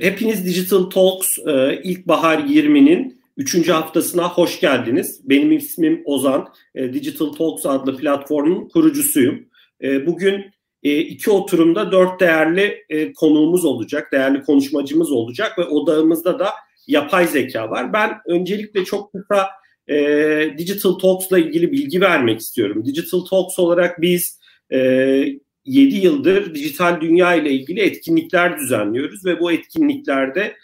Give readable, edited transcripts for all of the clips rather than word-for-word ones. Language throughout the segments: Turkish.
Hepiniz Digital Talks İlkbahar 20'nin 3. haftasına hoş geldiniz. Benim ismim Ozan. Digital Talks adlı platformun kurucusuyum. Bugün iki oturumda 4 değerli konuğumuz olacak, değerli konuşmacımız olacak ve odağımızda da yapay zeka var. Ben öncelikle çok kısa Digital Talks'la ilgili bilgi vermek istiyorum. Digital Talks olarak biz 7 yıldır dijital dünya ile ilgili etkinlikler düzenliyoruz ve bu etkinliklerde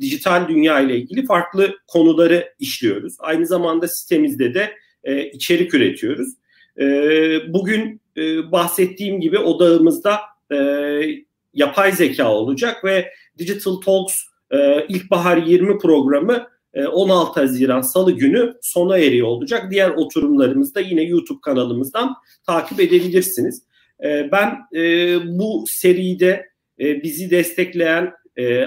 dijital dünya ile ilgili farklı konuları işliyoruz. Aynı zamanda sitemizde de içerik üretiyoruz. Bugün bahsettiğim gibi odağımızda yapay zeka olacak ve Digital Talks İlkbahar 20 programı 16 Haziran Salı günü sona eriyor olacak. Diğer oturumlarımızda yine YouTube kanalımızdan takip edebilirsiniz. Ben bu seride bizi destekleyen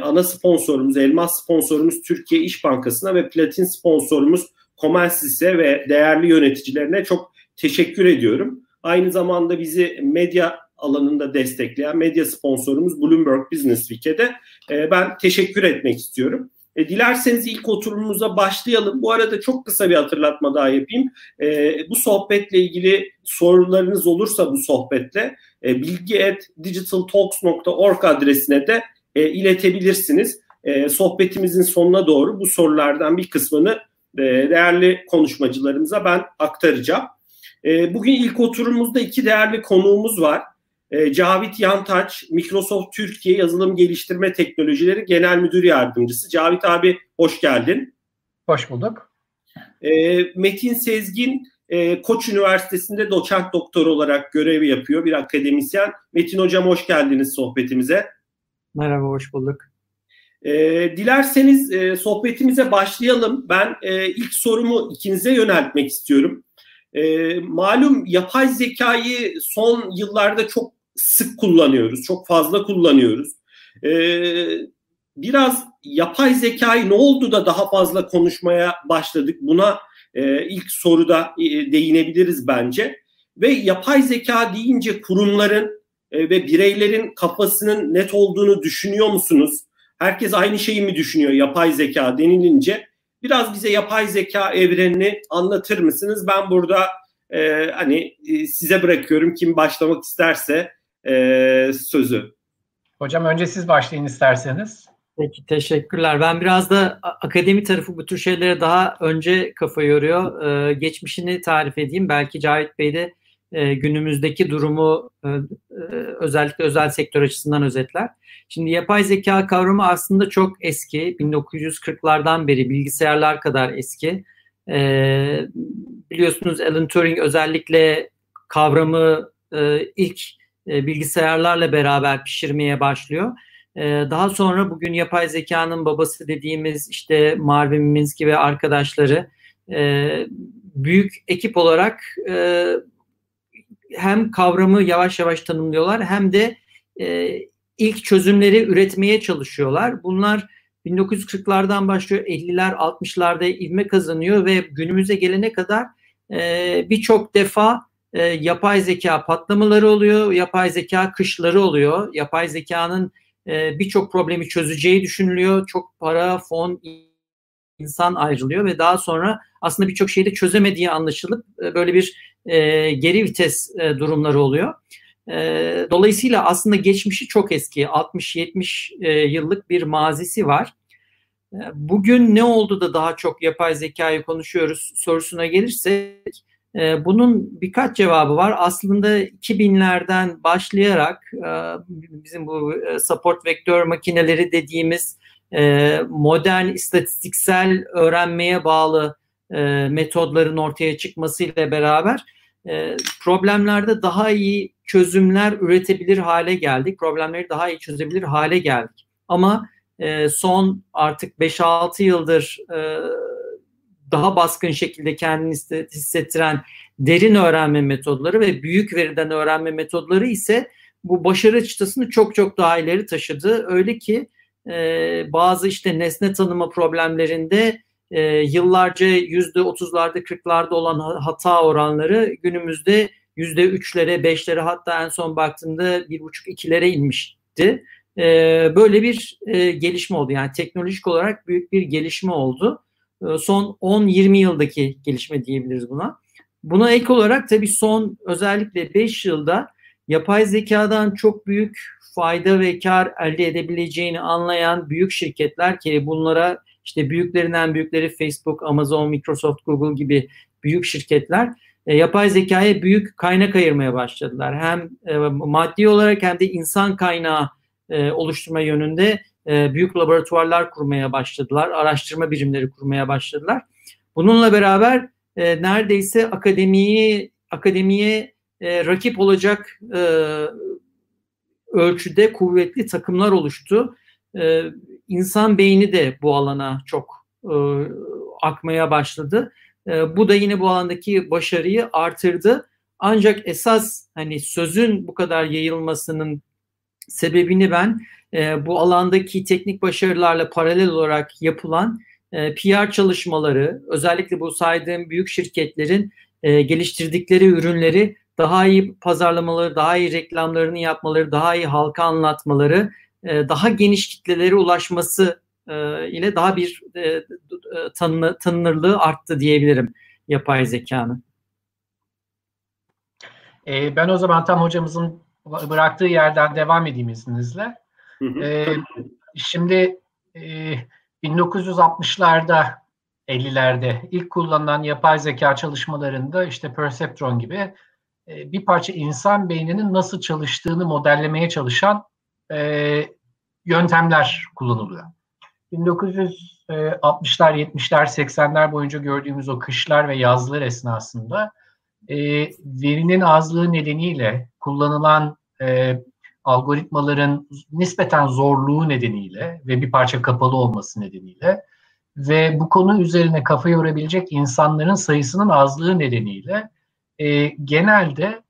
ana sponsorumuz, elmas sponsorumuz Türkiye İş Bankası'na ve platin sponsorumuz Comensis'e ve değerli yöneticilerine çok teşekkür ediyorum. Aynı zamanda bizi medya alanında destekleyen medya sponsorumuz Bloomberg Business Week'e de ben teşekkür etmek istiyorum. Dilerseniz ilk oturumumuza başlayalım. Bu arada çok kısa bir hatırlatma daha yapayım. Bu sohbetle ilgili sorularınız olursa bu sohbetle bilgi@digitaltalks.org adresine de iletebilirsiniz. Sohbetimizin sonuna doğru bu sorulardan bir kısmını değerli konuşmacılarımıza ben aktaracağım. Bugün ilk oturumumuzda iki değerli konuğumuz var. Cavit Yantaç, Microsoft Türkiye Yazılım Geliştirme Teknolojileri Genel Müdür Yardımcısı. Cavit abi hoş geldin. Hoş bulduk. Metin Sezgin, Koç Üniversitesi'nde doçent doktor olarak görev yapıyor, bir akademisyen. Metin hocam hoş geldiniz sohbetimize. Merhaba, hoş bulduk. Dilerseniz sohbetimize başlayalım. Ben ilk sorumu ikinize yöneltmek istiyorum. Malum yapay zekayı son yıllarda çok sık kullanıyoruz, çok fazla kullanıyoruz. Biraz yapay zekayı ne oldu da daha fazla konuşmaya başladık? Buna ilk soruda değinebiliriz bence. Ve yapay zeka deyince kurumların ve bireylerin kafasının net olduğunu düşünüyor musunuz? Herkes aynı şeyi mi düşünüyor yapay zeka denilince? Biraz bize yapay zeka evrenini anlatır mısınız? Ben burada size bırakıyorum. Kim başlamak isterse sözü. Hocam önce siz başlayın isterseniz. Peki, teşekkürler. Ben biraz da akademi tarafı bu tür şeylere daha önce kafa yoruyor. Geçmişini tarif edeyim. Belki Cavit Bey de günümüzdeki durumu özellikle özel sektör açısından özetler. Şimdi yapay zeka kavramı aslında çok eski. 1940'lardan beri bilgisayarlar kadar eski. Biliyorsunuz Alan Turing özellikle kavramı ilk bilgisayarlarla beraber pişirmeye başlıyor. Daha sonra bugün yapay zekanın babası dediğimiz işte Marvin Minsky ve arkadaşları büyük ekip olarak hem kavramı yavaş yavaş tanımlıyorlar hem de ilk çözümleri üretmeye çalışıyorlar. Bunlar 1940'lardan başlıyor, 50'ler, 60'larda ivme kazanıyor ve günümüze gelene kadar birçok defa yapay zeka patlamaları oluyor, yapay zeka kışları oluyor, yapay zekanın birçok problemi çözeceği düşünülüyor, çok para, fon, insan ayrılıyor ve daha sonra aslında birçok şeyi de çözemediği anlaşılıp böyle bir geri vites durumları oluyor. Dolayısıyla aslında geçmişi çok eski, 60-70 yıllık bir mazisi var. Bugün ne oldu da daha çok yapay zekayı konuşuyoruz sorusuna gelirsek, bunun birkaç cevabı var. Aslında 2000'lerden başlayarak bizim bu support vektör makineleri dediğimiz modern istatistiksel öğrenmeye bağlı metodların ortaya çıkmasıyla beraber problemlerde daha iyi çözümler üretebilir hale geldik. Problemleri daha iyi çözebilir hale geldik. Ama son artık 5-6 yıldır daha baskın şekilde kendini hissettiren derin öğrenme metodları ve büyük veriden öğrenme metodları ise bu başarı çıtasını çok çok daha ileri taşıdı. Öyle ki bazı işte nesne tanıma problemlerinde yıllarca %30'larda 40'larda olan hata oranları günümüzde %3'lere, 5'lere hatta en son baktığımda 1,5-2'lere inmişti. Böyle bir gelişme oldu. Yani teknolojik olarak büyük bir gelişme oldu. Son 10-20 yıldaki gelişme diyebiliriz buna. Buna ek olarak tabii son özellikle 5 yılda yapay zekadan çok büyük fayda ve kar elde edebileceğini anlayan büyük şirketler ki bunlara işte büyüklerinden büyükleri Facebook, Amazon, Microsoft, Google gibi büyük şirketler yapay zekaya büyük kaynak ayırmaya başladılar. Hem maddi olarak hem de insan kaynağı oluşturma yönünde büyük laboratuvarlar kurmaya başladılar. Araştırma birimleri kurmaya başladılar. Bununla beraber neredeyse akademiye rakip olacak ölçüde kuvvetli takımlar oluştu. İnsan beyni de bu alana çok akmaya başladı. Bu da yine bu alandaki başarıyı artırdı. Ancak esas hani sözün bu kadar yayılmasının sebebini ben bu alandaki teknik başarılarla paralel olarak yapılan PR çalışmaları, özellikle bu saydığım büyük şirketlerin geliştirdikleri ürünleri daha iyi pazarlamaları, daha iyi reklamlarını yapmaları, daha iyi halka anlatmaları, daha geniş kitlelere ulaşması ile daha bir tanınırlığı arttı diyebilirim yapay zekanın. Ben o zaman tam hocamızın bıraktığı yerden devam edeyim izninizle. Şimdi 1960'larda 50'lerde ilk kullanılan yapay zeka çalışmalarında işte perceptron gibi bir parça insan beyninin nasıl çalıştığını modellemeye çalışan yöntemler kullanılıyor. 1960'lar, 70'ler, 80'ler boyunca gördüğümüz o kışlar ve yazlar esnasında verinin azlığı nedeniyle kullanılan algoritmaların nispeten zorluğu nedeniyle ve bir parça kapalı olması nedeniyle ve bu konu üzerine kafa yorabilecek insanların sayısının azlığı nedeniyle genelde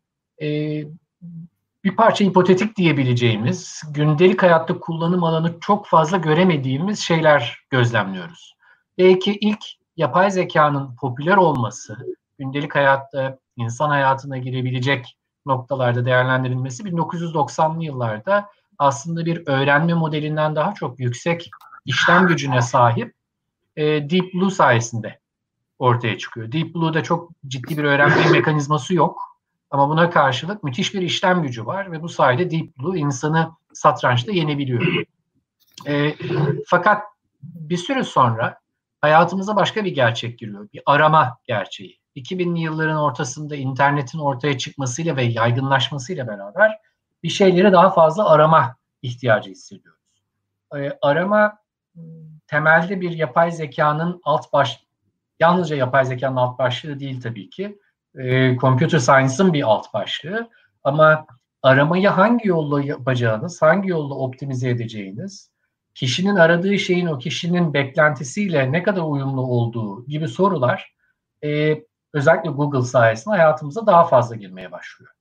bir parça hipotetik diyebileceğimiz, gündelik hayatta kullanım alanı çok fazla göremediğimiz şeyler gözlemliyoruz. Belki ilk yapay zekanın popüler olması, gündelik hayatta insan hayatına girebilecek noktalarda değerlendirilmesi 1990'lı yıllarda aslında bir öğrenme modelinden daha çok yüksek işlem gücüne sahip Deep Blue sayesinde ortaya çıkıyor. Deep Blue'da çok ciddi bir öğrenme mekanizması yok. Ama buna karşılık müthiş bir işlem gücü var ve bu sayede Deep Blue insanı satrançta yenebiliyor. Fakat bir süre sonra hayatımıza başka bir gerçek giriyor. Bir arama gerçeği. 2000'li yılların ortasında internetin ortaya çıkmasıyla ve yaygınlaşmasıyla beraber bir şeyleri daha fazla arama ihtiyacı hissediyoruz. Arama temelde bir yapay zekanın alt başlığı, yalnızca yapay zekanın alt başlığı değil tabii ki. Computer Science'ın bir alt başlığı ama aramayı hangi yolla yapacağınız, hangi yolla optimize edeceğiniz, kişinin aradığı şeyin o kişinin beklentisiyle ne kadar uyumlu olduğu gibi sorular özellikle Google sayesinde hayatımıza daha fazla girmeye başlıyor.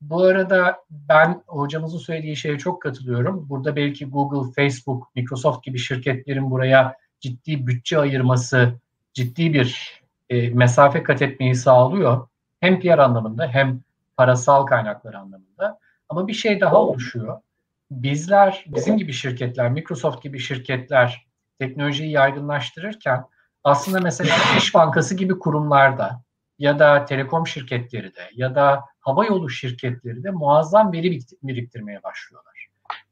Bu arada ben hocamızın söylediği şeye çok katılıyorum. Burada belki Google, Facebook, Microsoft gibi şirketlerin buraya ciddi bütçe ayırması, ciddi bir mesafe kat etmeyi sağlıyor. Hem PR anlamında hem parasal kaynaklar anlamında. Ama bir şey daha oluşuyor. Bizim gibi şirketler, Microsoft gibi şirketler teknolojiyi yaygınlaştırırken aslında mesela İş Bankası gibi kurumlarda ya da telekom şirketleri de ya da havayolu şirketleri de muazzam veri biriktirmeye başlıyorlar.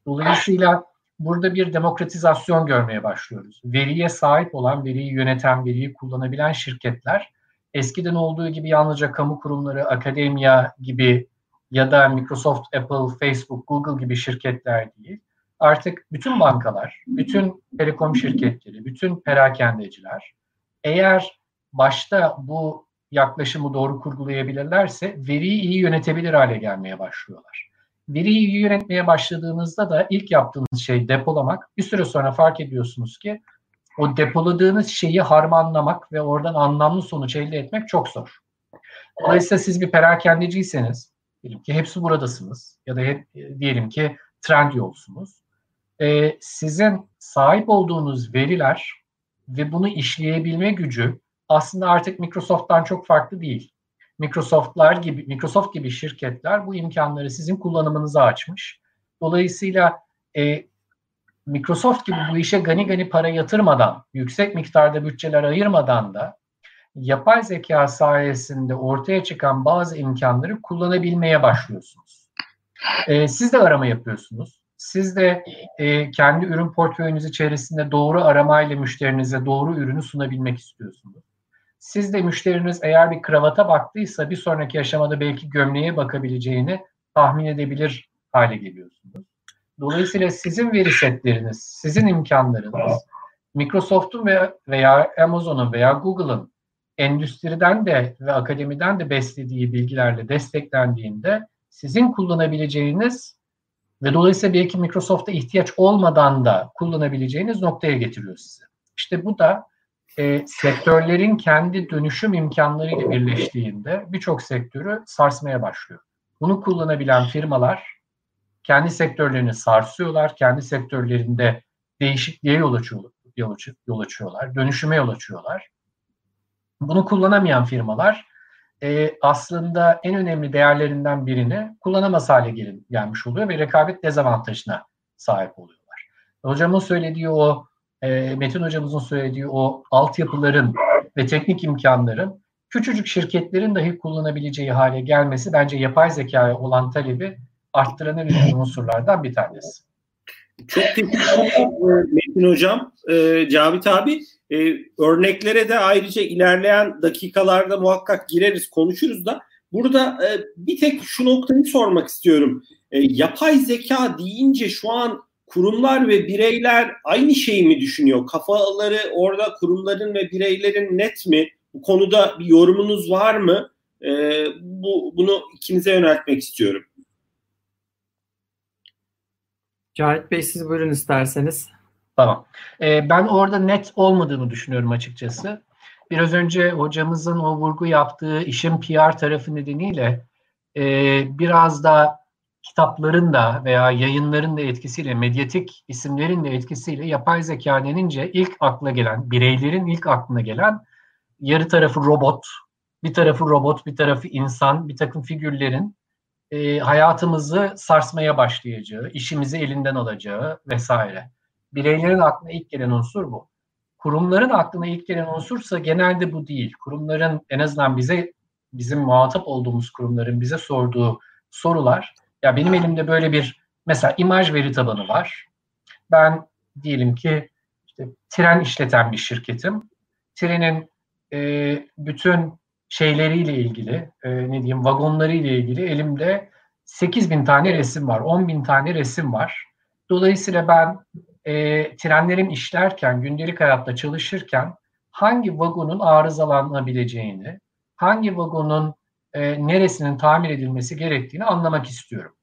Dolayısıyla burada bir demokratizasyon görmeye başlıyoruz. Veriye sahip olan, veriyi yöneten, veriyi kullanabilen şirketler eskiden olduğu gibi yalnızca kamu kurumları, akademiya gibi ya da Microsoft, Apple, Facebook, Google gibi şirketler değil. Artık bütün bankalar, bütün telekom şirketleri, bütün perakendeciler eğer başta bu yaklaşımı doğru kurgulayabilirlerse veriyi iyi yönetebilir hale gelmeye başlıyorlar. Veriyi yönetmeye başladığınızda da ilk yaptığınız şey depolamak. Bir süre sonra fark ediyorsunuz ki o depoladığınız şeyi harmanlamak ve oradan anlamlı sonuç elde etmek çok zor. Dolayısıyla siz bir perakendeciyseniz, diyelim ki hepsi buradasınız ya da diyelim ki Trendyol'sunuz. Sizin sahip olduğunuz veriler ve bunu işleyebilme gücü aslında artık Microsoft'tan çok farklı değil. Microsoft gibi şirketler bu imkanları sizin kullanımınıza açmış. Dolayısıyla Microsoft gibi bu işe gani gani para yatırmadan, yüksek miktarda bütçeler ayırmadan da yapay zeka sayesinde ortaya çıkan bazı imkanları kullanabilmeye başlıyorsunuz. Siz de arama yapıyorsunuz. Siz de kendi ürün portföyünüz içerisinde doğru aramayla müşterinize doğru ürünü sunabilmek istiyorsunuz. Siz de müşteriniz eğer bir kravata baktıysa bir sonraki aşamada belki gömleğe bakabileceğini tahmin edebilir hale geliyorsunuz. Dolayısıyla sizin veri setleriniz, sizin imkanlarınız, Microsoft'un veya Amazon'un veya Google'ın endüstriden de ve akademiden de beslediği bilgilerle desteklendiğinde sizin kullanabileceğiniz ve dolayısıyla belki Microsoft'a ihtiyaç olmadan da kullanabileceğiniz noktaya getiriyor sizi. İşte bu da sektörlerin kendi dönüşüm imkanlarıyla birleştiğinde birçok sektörü sarsmaya başlıyor. Bunu kullanabilen firmalar kendi sektörlerini sarsıyorlar, kendi sektörlerinde değişikliğe yol açıyorlar, dönüşüme yol açıyorlar. Bunu kullanamayan firmalar aslında en önemli değerlerinden birini kullanamaz hale gelmiş oluyor ve rekabet dezavantajına sahip oluyorlar. Hocamın söylediği o, Metin hocamızın söylediği o altyapıların ve teknik imkanların küçücük şirketlerin dahi kullanabileceği hale gelmesi bence yapay zekaya olan talebi arttıran en önemli unsurlardan bir tanesi. Çok teşekkür ederim Metin hocam, Cavit abi. Örneklere de ayrıca ilerleyen dakikalarda muhakkak gireriz, konuşuruz da burada bir tek şu noktayı sormak istiyorum. Yapay zeka deyince şu an kurumlar ve bireyler aynı şeyi mi düşünüyor? Kafaları orada kurumların ve bireylerin net mi? Bu konuda bir yorumunuz var mı? Bunu ikinize yöneltmek istiyorum. Cahit Bey, siz buyurun isterseniz. Tamam. Ben orada net olmadığını düşünüyorum açıkçası. Biraz önce hocamızın o vurgu yaptığı işin PR tarafı nedeniyle biraz da kitapların da veya yayınların da etkisiyle, medyatik isimlerin de etkisiyle yapay zeka denince ilk akla gelen, bireylerin ilk aklına gelen yarı tarafı robot, bir tarafı robot, bir tarafı insan, bir takım figürlerin hayatımızı sarsmaya başlayacağı, işimizi elinden alacağı vesaire. Bireylerin aklına ilk gelen unsur bu. Kurumların aklına ilk gelen unsursa genelde bu değil. Kurumların, en azından bizim muhatap olduğumuz kurumların bize sorduğu sorular, ya benim elimde böyle bir mesela imaj veri tabanı var. Ben diyelim ki işte tren işleten bir şirketim. Trenin bütün şeyleriyle ilgili, vagonlarıyla ilgili elimde 8.000 tane resim var, 10.000 tane resim var. Dolayısıyla ben trenlerin işlerken, gündelik hayatta çalışırken hangi vagonun arızalanabileceğini, hangi vagonun neresinin tamir edilmesi gerektiğini anlamak istiyorum.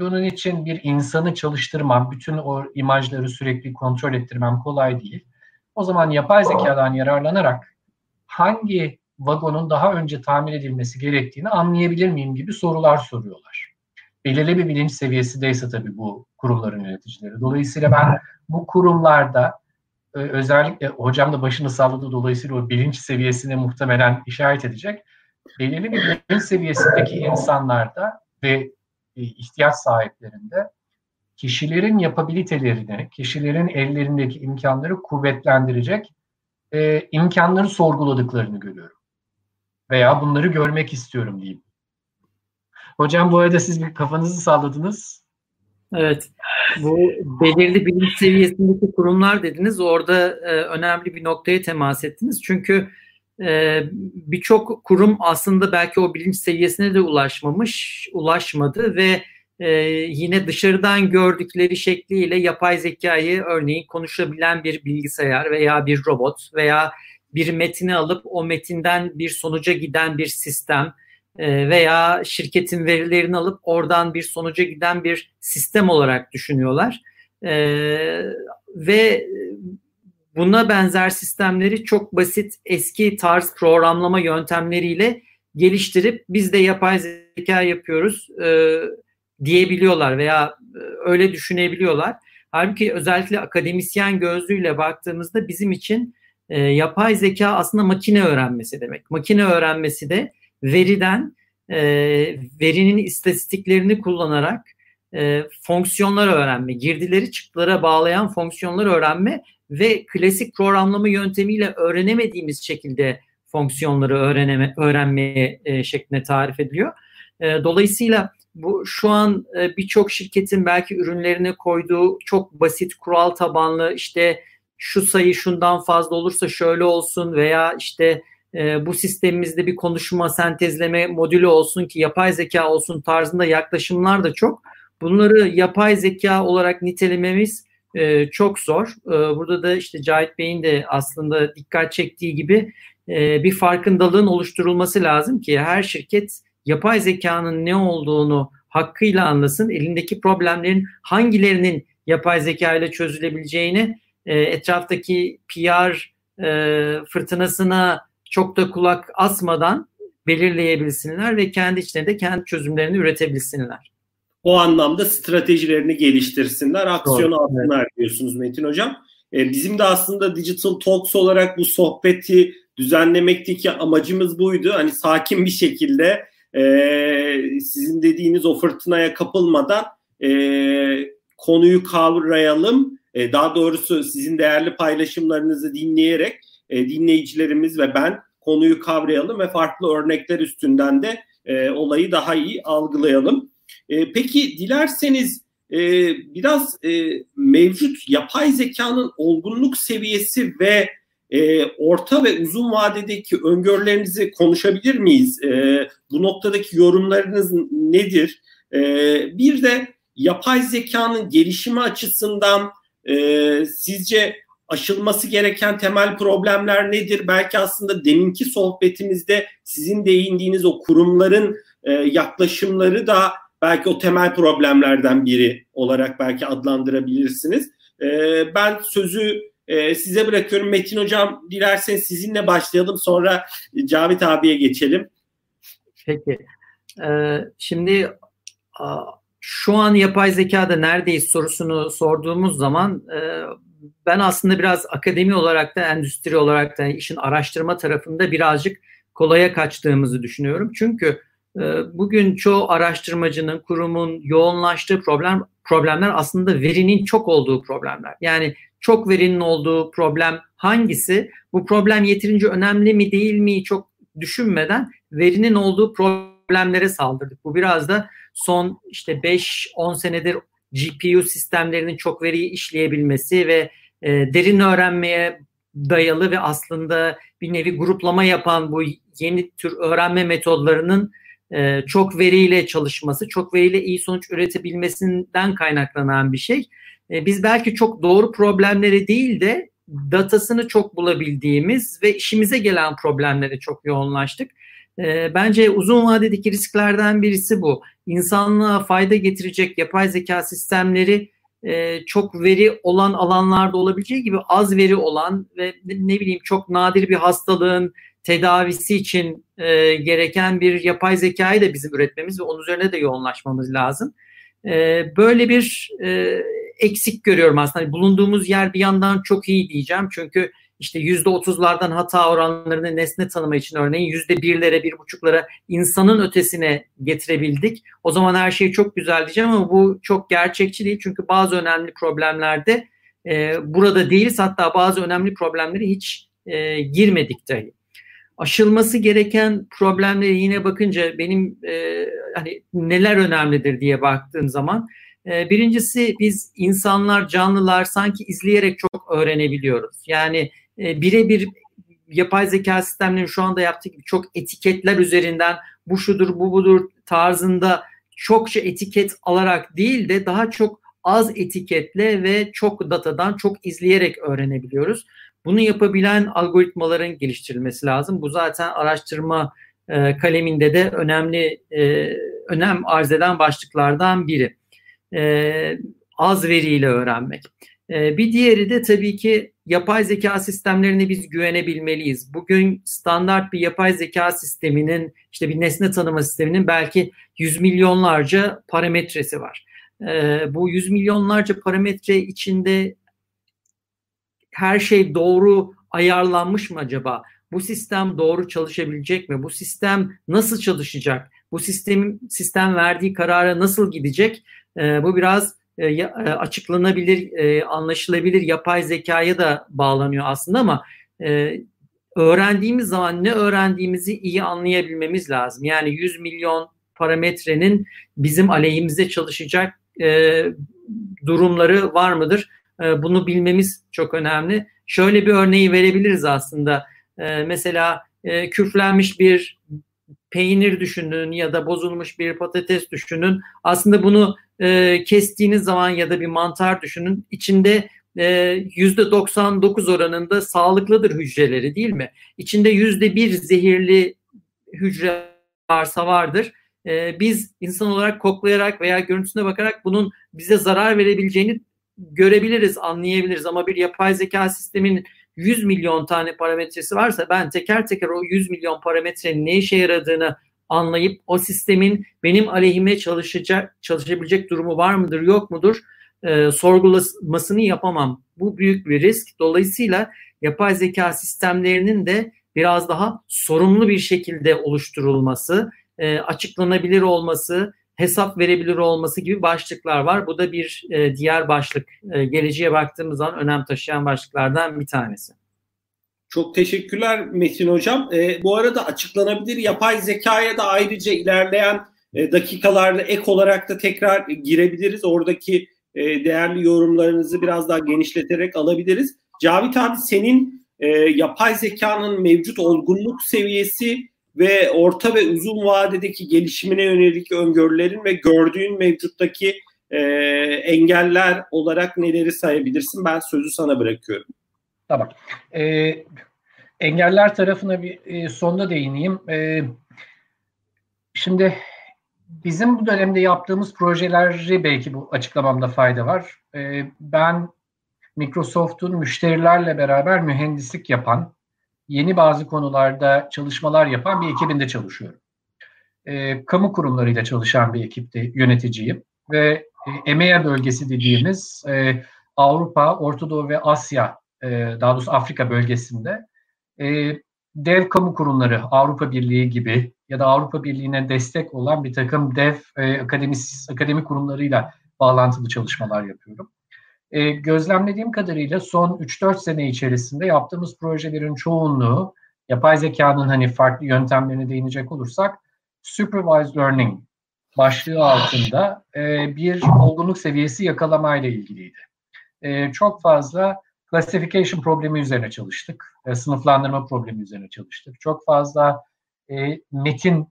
Bunun için bir insanı çalıştırmam, bütün o imajları sürekli kontrol ettirmem kolay değil. O zaman yapay zekadan yararlanarak hangi vagonun daha önce tamir edilmesi gerektiğini anlayabilir miyim gibi sorular soruyorlar. Belirli bir bilinç seviyesindeyse tabii bu kurumların yöneticileri. Dolayısıyla ben bu kurumlarda özellikle hocam da başını salladı, dolayısıyla o bilinç seviyesine muhtemelen işaret edecek. Belirli bir bilinç seviyesindeki insanlarda ve ihtiyaç sahiplerinde kişilerin yapabilitelerini, kişilerin ellerindeki imkanları kuvvetlendirecek imkanları sorguladıklarını görüyorum. Veya bunları görmek istiyorum diyeyim. Hocam bu arada siz bir kafanızı salladınız. Evet, bu belirli bilinç seviyesindeki kurumlar dediniz. Orada önemli bir noktaya temas ettiniz. Çünkü birçok kurum aslında belki o bilinç seviyesine de ulaşmadı ve yine dışarıdan gördükleri şekliyle yapay zekayı, örneğin konuşabilen bir bilgisayar veya bir robot veya bir metini alıp o metinden bir sonuca giden bir sistem veya şirketin verilerini alıp oradan bir sonuca giden bir sistem olarak düşünüyorlar. Ve buna benzer sistemleri çok basit eski tarz programlama yöntemleriyle geliştirip biz de yapay zeka yapıyoruz diyebiliyorlar veya öyle düşünebiliyorlar. Halbuki özellikle akademisyen gözlüğüyle baktığımızda bizim için yapay zeka aslında makine öğrenmesi demek. Makine öğrenmesi de veriden, verinin istatistiklerini kullanarak fonksiyonları öğrenme, girdileri çıktılara bağlayan fonksiyonları öğrenme ve klasik programlama yöntemiyle öğrenemediğimiz şekilde fonksiyonları öğrenmeye şeklinde tarif ediliyor. Dolayısıyla bu şu an birçok şirketin belki ürünlerine koyduğu çok basit kural tabanlı işte şu sayı şundan fazla olursa şöyle olsun veya işte bu sistemimizde bir konuşma sentezleme modülü olsun ki yapay zeka olsun tarzında yaklaşımlar da çok. Bunları yapay zeka olarak nitelememiz çok zor. Burada da işte Cahit Bey'in de aslında dikkat çektiği gibi bir farkındalığın oluşturulması lazım ki her şirket yapay zekanın ne olduğunu hakkıyla anlasın. Elindeki problemlerin hangilerinin yapay zeka ile çözülebileceğini etraftaki PR fırtınasına çok da kulak asmadan belirleyebilsinler ve kendi içlerinde kendi çözümlerini üretebilsinler. O anlamda stratejilerini geliştirsinler, aksiyonu alsınlar diyorsunuz Metin Hocam. Bizim de aslında Digital Talks olarak bu sohbeti düzenlemekteki amacımız buydu. Hani sakin bir şekilde sizin dediğiniz o fırtınaya kapılmadan konuyu kavrayalım. Daha doğrusu sizin değerli paylaşımlarınızı dinleyerek dinleyicilerimiz ve ben konuyu kavrayalım ve farklı örnekler üstünden de olayı daha iyi algılayalım. Peki dilerseniz biraz mevcut yapay zekanın olgunluk seviyesi ve orta ve uzun vadedeki öngörülerinizi konuşabilir miyiz? Bu noktadaki yorumlarınız nedir? Bir de yapay zekanın gelişimi açısından sizce aşılması gereken temel problemler nedir? Belki aslında deminki sohbetimizde sizin değindiğiniz o kurumların yaklaşımları da belki o temel problemlerden biri olarak belki adlandırabilirsiniz. Ben sözü size bırakıyorum. Metin Hocam, dilerseniz sizinle başlayalım. Sonra Cavit abiye geçelim. Peki. Şimdi şu an yapay zekada neredeyiz sorusunu sorduğumuz zaman ben aslında biraz akademi olarak da endüstri olarak da işin araştırma tarafında birazcık kolaya kaçtığımızı düşünüyorum. Çünkü bugün çoğu araştırmacının, kurumun yoğunlaştığı problemler aslında verinin çok olduğu problemler. Yani çok verinin olduğu problem hangisi? Bu problem yeterince önemli mi değil mi çok düşünmeden verinin olduğu problemlere saldırdık. Bu biraz da son işte 5-10 senedir GPU sistemlerinin çok veriyi işleyebilmesi ve derin öğrenmeye dayalı ve aslında bir nevi gruplama yapan bu yeni tür öğrenme metodlarının çok veriyle çalışması, çok veriyle iyi sonuç üretebilmesinden kaynaklanan bir şey. Biz belki çok doğru problemleri değil de datasını çok bulabildiğimiz ve işimize gelen problemlere çok yoğunlaştık. Bence uzun vadedeki risklerden birisi bu. İnsanlığa fayda getirecek yapay zeka sistemleri çok veri olan alanlarda olabileceği gibi az veri olan ve ne bileyim çok nadir bir hastalığın tedavisi için gereken bir yapay zekayı da bizim üretmemiz ve onun üzerine de yoğunlaşmamız lazım. Böyle bir eksik görüyorum aslında. Bulunduğumuz yer bir yandan çok iyi diyeceğim. Çünkü işte %30'lardan hata oranlarını nesne tanıma için örneğin %1'lere, 1,5'lara insanın ötesine getirebildik. O zaman her şey çok güzel diyeceğim ama bu çok gerçekçi değil. Çünkü bazı önemli problemlerde burada değiliz. Hatta bazı önemli problemleri hiç girmedik dahi. Aşılması gereken problemleri yine bakınca benim hani neler önemlidir diye baktığım zaman birincisi biz insanlar, canlılar sanki izleyerek çok öğrenebiliyoruz. Yani birebir yapay zeka sistemlerinin şu anda yaptığı gibi çok etiketler üzerinden bu şudur, bu budur tarzında çokça etiket alarak değil de daha çok az etiketle ve çok datadan, çok izleyerek öğrenebiliyoruz. Bunu yapabilen algoritmaların geliştirilmesi lazım. Bu zaten araştırma kaleminde de önemli önem arz eden başlıklardan biri. Az veriyle öğrenmek. Bir diğeri de tabii ki yapay zeka sistemlerine biz güvenebilmeliyiz. Bugün standart bir yapay zeka sisteminin, işte bir nesne tanıma sisteminin belki yüz milyonlarca parametresi var. Bu yüz milyonlarca parametre içinde her şey doğru ayarlanmış mı acaba? Bu sistem doğru çalışabilecek mi? Bu sistem nasıl çalışacak? Bu sistemin verdiği karara nasıl gidecek? Bu biraz açıklanabilir, anlaşılabilir yapay zekaya da bağlanıyor aslında ama öğrendiğimiz zaman ne öğrendiğimizi iyi anlayabilmemiz lazım. Yani 100 milyon parametrenin bizim aleyhimize çalışacak durumları var mıdır? Bunu bilmemiz çok önemli. Şöyle bir örneği verebiliriz aslında. Mesela küflenmiş bir peynir düşünün ya da bozulmuş bir patates düşünün. Aslında bunu kestiğiniz zaman ya da bir mantar düşünün. İçinde %99 oranında sağlıklıdır hücreleri, değil mi? İçinde %1 zehirli hücre varsa vardır. Biz insan olarak koklayarak veya görüntüsüne bakarak bunun bize zarar verebileceğini görebiliriz, anlayabiliriz. Ama bir yapay zeka sisteminin 100 milyon tane parametresi varsa ben teker teker o 100 milyon parametrenin ne işe yaradığını anlayıp o sistemin benim aleyhime çalışabilecek durumu var mıdır, yok mudur sorgulamasını yapamam. Bu büyük bir risk. Dolayısıyla yapay zeka sistemlerinin de biraz daha sorumlu bir şekilde oluşturulması, açıklanabilir olması, hesap verebilir olması gibi başlıklar var. Bu da bir diğer başlık. Geleceğe baktığımız zaman önem taşıyan başlıklardan bir tanesi. Çok teşekkürler Metin Hocam. Bu arada açıklanabilir yapay zekaya da ayrıca ilerleyen dakikalarda ek olarak da tekrar girebiliriz. Oradaki değerli yorumlarınızı biraz daha genişleterek alabiliriz. Cavit abi, senin yapay zekanın mevcut olgunluk seviyesi ve orta ve uzun vadedeki gelişimine yönelik öngörülerin ve gördüğün mevcuttaki engeller olarak neleri sayabilirsin? Ben sözü sana bırakıyorum. Tamam. Engeller tarafına bir sonda değineyim. Şimdi bizim bu dönemde yaptığımız projeleri belki bu açıklamamda fayda var. Ben Microsoft'un müşterilerle beraber mühendislik yapan, yeni bazı konularda çalışmalar yapan bir ekibinde çalışıyorum. Kamu kurumlarıyla çalışan bir ekipte yöneticiyim ve EMEA bölgesi dediğimiz Avrupa, Orta Doğu ve Asya, daha doğrusu Afrika bölgesinde dev kamu kurumları, Avrupa Birliği gibi ya da Avrupa Birliği'ne destek olan bir takım dev akademik kurumlarıyla bağlantılı çalışmalar yapıyorum. Gözlemlediğim kadarıyla son 3-4 sene içerisinde yaptığımız projelerin çoğunluğu, yapay zekanın hani farklı yöntemlerine değinecek olursak, supervised learning başlığı altında bir olgunluk seviyesi yakalamayla ilgiliydi. Çok fazla classification problemi üzerine çalıştık, sınıflandırma problemi üzerine çalıştık. Çok fazla metin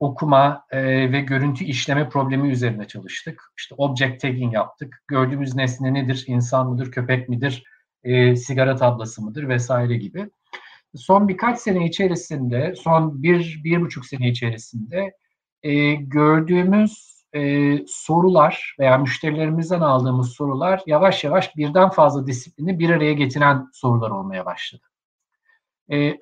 okuma ve görüntü işleme problemi üzerine çalıştık. İşte object tagging yaptık. Gördüğümüz nesne nedir? İnsan mıdır? Köpek midir? Sigara tablası mıdır? Vesaire gibi. Son birkaç sene içerisinde, son 1,5 sene içerisinde gördüğümüz sorular veya müşterilerimizden aldığımız sorular yavaş yavaş birden fazla disiplini bir araya getiren sorular olmaya başladı.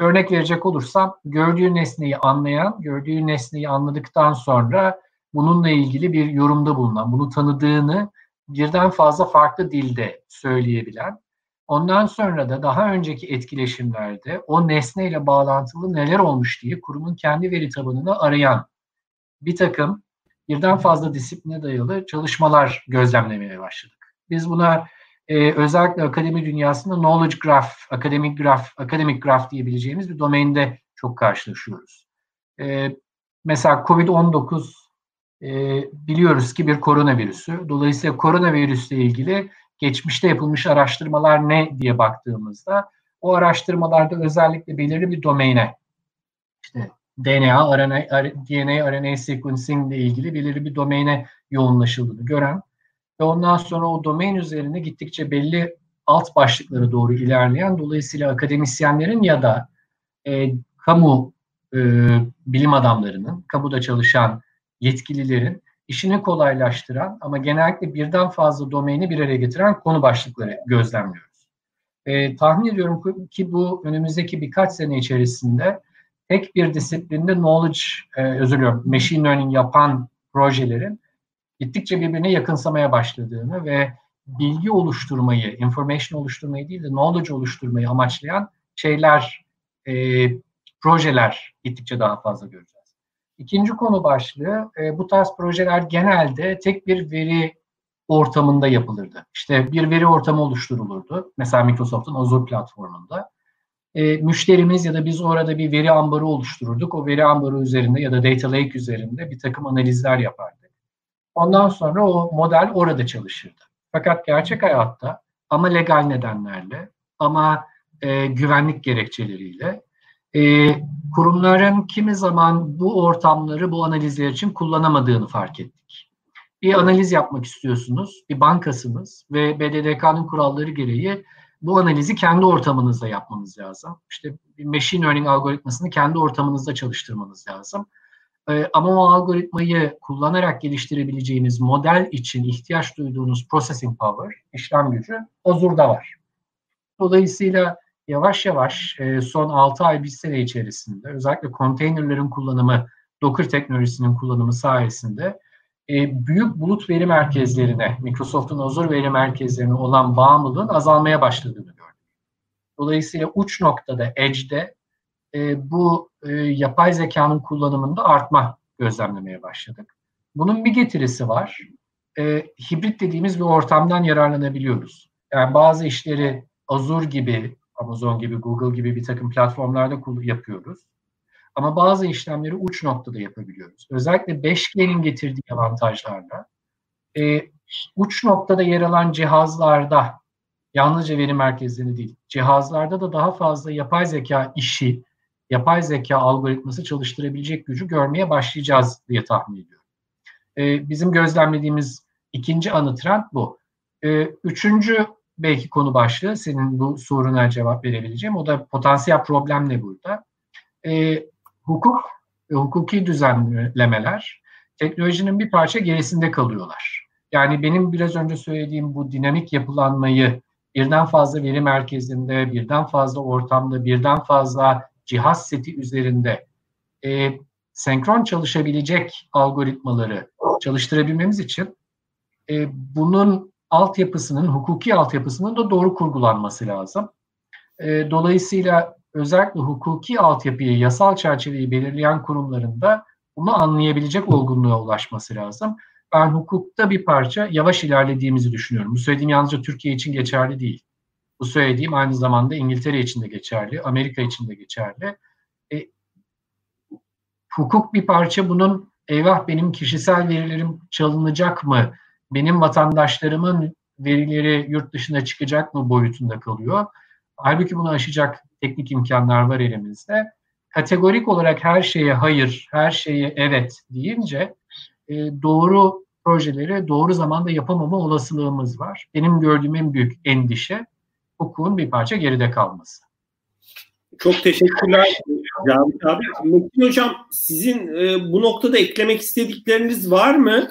Örnek verecek olursam, gördüğü nesneyi anlayan, gördüğü nesneyi anladıktan sonra bununla ilgili bir yorumda bulunan, bunu tanıdığını birden fazla farklı dilde söyleyebilen, ondan sonra da daha önceki etkileşimlerde o nesneyle bağlantılı neler olmuş diye kurumun kendi veri tabanını arayan bir takım birden fazla disipline dayalı çalışmalar gözlemlemeye başladık. Biz buna özellikle akademi dünyasında knowledge graph, academic graph diyebileceğimiz bir domainde çok karşılaşıyoruz. Mesela Covid-19 biliyoruz ki bir koronavirüsü. Dolayısıyla koronavirüsle ilgili geçmişte yapılmış araştırmalar ne diye baktığımızda o araştırmalarda özellikle belirli bir domaine, işte DNA, RNA sequencing ile ilgili belirli bir domaine yoğunlaşıldığını gören ve ondan sonra o domain üzerine gittikçe belli alt başlıklara doğru ilerleyen, dolayısıyla akademisyenlerin ya da kamu bilim adamlarının, kamuda çalışan yetkililerin işini kolaylaştıran ama genellikle birden fazla domaini bir araya getiren konu başlıkları gözlemliyoruz. Tahmin ediyorum ki bu önümüzdeki birkaç sene içerisinde tek bir disiplinde machine learning yapan projelerin gittikçe birbirine yakınsamaya başladığını ve bilgi oluşturmayı, information oluşturmayı değil de knowledge oluşturmayı amaçlayan projeler gittikçe daha fazla göreceğiz. İkinci konu başlığı, bu tarz projeler genelde tek bir veri ortamında yapılırdı. İşte bir veri ortamı oluşturulurdu. Mesela Microsoft'un Azure platformunda. Müşterimiz ya da biz orada bir veri ambarı oluştururduk. O veri ambarı üzerinde ya da data lake üzerinde bir takım analizler yapardık. Ondan sonra o model orada çalışırdı. Fakat gerçek hayatta ama legal nedenlerle ama güvenlik gerekçeleriyle kurumların kimi zaman bu ortamları bu analizler için kullanamadığını fark ettik. Bir analiz yapmak istiyorsunuz, bir bankasınız ve BDDK'nın kuralları gereği bu analizi kendi ortamınızda yapmanız lazım. İşte bir machine learning algoritmasını kendi ortamınızda çalıştırmanız lazım. Ama o algoritmayı kullanarak geliştirebileceğiniz model için ihtiyaç duyduğunuz processing power, işlem gücü Azure'da var. Dolayısıyla yavaş yavaş son 6 ay bir sene içerisinde özellikle konteynerlerin kullanımı, Docker teknolojisinin kullanımı sayesinde büyük bulut veri merkezlerine, Microsoft'un Azure veri merkezlerine olan bağımlılığın azalmaya başladığını gördük. Dolayısıyla uç noktada, edge'de bu yapay zekanın kullanımında artma gözlemlemeye başladık. Bunun bir getirisi var. Hibrit dediğimiz bir ortamdan yararlanabiliyoruz. Yani bazı işleri Azure gibi, Amazon gibi, Google gibi bir takım platformlarda yapıyoruz. Ama bazı işlemleri uç noktada yapabiliyoruz. Özellikle 5G'nin getirdiği avantajlarla uç noktada yer alan cihazlarda, yalnızca veri merkezlerinde değil, cihazlarda da daha fazla yapay zeka işi, yapay zeka algoritması çalıştırabilecek gücü görmeye başlayacağız diye tahmin ediyorum. Bizim gözlemlediğimiz ikinci ana trend bu. Üçüncü belki konu başlığı, senin bu soruna cevap verebileceğim. O da potansiyel problem ne burada? Hukuk ve hukuki düzenlemeler teknolojinin bir parça gerisinde kalıyorlar. Yani benim biraz önce söylediğim bu dinamik yapılanmayı birden fazla veri merkezinde, birden fazla ortamda, birden fazla cihaz seti üzerinde senkron çalışabilecek algoritmaları çalıştırabilmemiz için bunun altyapısının, hukuki altyapısının da doğru kurgulanması lazım. Dolayısıyla özellikle hukuki altyapıyı, yasal çerçeveyi belirleyen kurumlarında bunu anlayabilecek olgunluğa ulaşması lazım. Ben hukukta bir parça yavaş ilerlediğimizi düşünüyorum. Bu söylediğim yalnızca Türkiye için geçerli değil. Bu söylediğim aynı zamanda İngiltere için de geçerli, Amerika için de geçerli. Hukuk bir parça bunun, eyvah benim kişisel verilerim çalınacak mı, benim vatandaşlarımın verileri yurt dışına çıkacak mı boyutunda kalıyor. Halbuki bunu aşacak teknik imkanlar var elimizde. Kategorik olarak her şeye hayır, her şeye evet deyince doğru projeleri doğru zamanda yapamama olasılığımız var. Benim gördüğüm en büyük endişe hukukun bir parça geride kalması. Çok teşekkürler Cavit abi. Metin hocam, sizin bu noktada eklemek istedikleriniz var mı?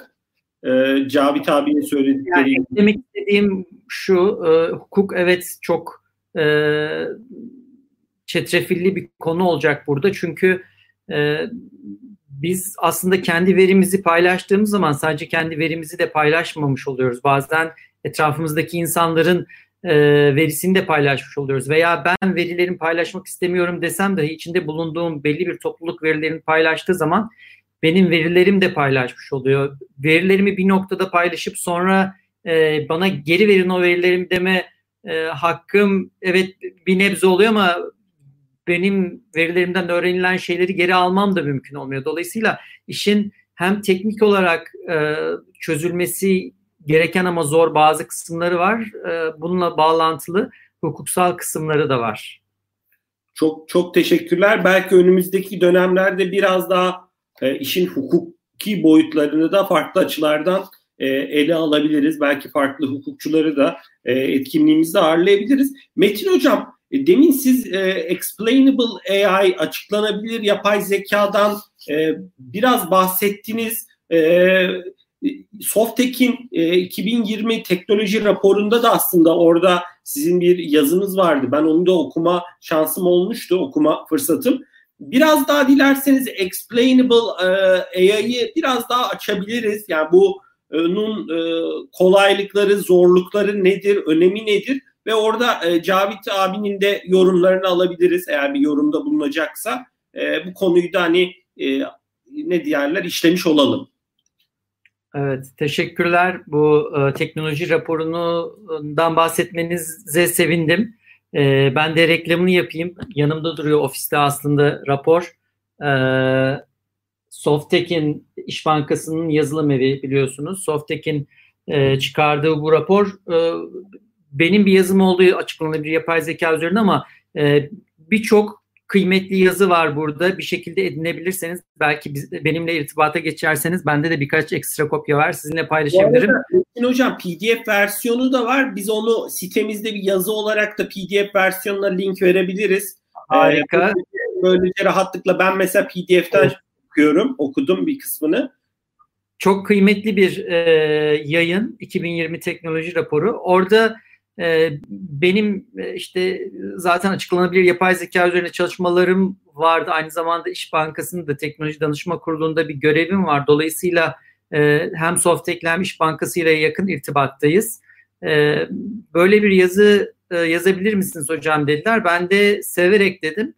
Cavit abiye söyledikleri. Yani eklemek istediğim şu, hukuk evet çok çetrefilli bir konu olacak burada. Çünkü biz aslında kendi verimizi paylaştığımız zaman sadece kendi verimizi de paylaşmamış oluyoruz. Bazen etrafımızdaki insanların verisini de paylaşmış oluyoruz. Veya ben verilerimi paylaşmak istemiyorum desem dahi içinde bulunduğum belli bir topluluk verilerini paylaştığı zaman benim verilerim de paylaşmış oluyor. Verilerimi bir noktada paylaşıp sonra bana geri verin o verilerim deme hakkım evet bir nebze oluyor ama benim verilerimden öğrenilen şeyleri geri almam da mümkün olmuyor. Dolayısıyla işin hem teknik olarak çözülmesi gereken ama zor bazı kısımları var. Bununla bağlantılı hukuksal kısımları da var. Çok teşekkürler. Belki önümüzdeki dönemlerde biraz daha işin hukuki boyutlarını da farklı açılardan ele alabiliriz. Belki farklı hukukçuları da etkinliğimizde ağırlayabiliriz. Metin hocam, demin siz explainable AI, açıklanabilir yapay zekadan biraz bahsettiniz. Softtech'in 2020 teknoloji raporunda da aslında orada sizin bir yazınız vardı. Ben onu da okuma şansım olmuştu, okuma fırsatım. Biraz daha dilerseniz explainable AI'yi biraz daha açabiliriz. Yani bunun kolaylıkları, zorlukları nedir, önemi nedir? Ve orada Cavit abinin de yorumlarını alabiliriz eğer bir yorumda bulunacaksa. Bu konuyu da hani ne diğerler işlemiş olalım. Evet, teşekkürler. Bu teknoloji raporundan bahsetmenize sevindim. Ben de reklamını yapayım. Yanımda duruyor ofiste aslında rapor. Softtech'in, İş Bankası'nın yazılım evi biliyorsunuz. Softtech'in çıkardığı bu rapor benim bir yazım olduğu açıklanabilir yapay zeka üzerine ama birçok kıymetli yazı var burada. Bir şekilde edinebilirseniz belki benimle irtibata geçerseniz bende de birkaç ekstra kopya var. Sizinle paylaşabilirim. Arada, hocam PDF versiyonu da var. Biz onu sitemizde bir yazı olarak da PDF versiyonuna link verebiliriz. Harika. Böylece rahatlıkla ben mesela PDF'den okudum bir kısmını. Çok kıymetli bir yayın. 2020 teknoloji raporu. Orada benim işte zaten açıklanabilir yapay zeka üzerine çalışmalarım vardı. Aynı zamanda İş Bankası'nın da teknoloji danışma kurulunda bir görevim var. Dolayısıyla hem Softtech'le hem İş Bankası ile yakın irtibattayız. Böyle bir yazı yazabilir misiniz hocam dediler. Ben de severek dedim.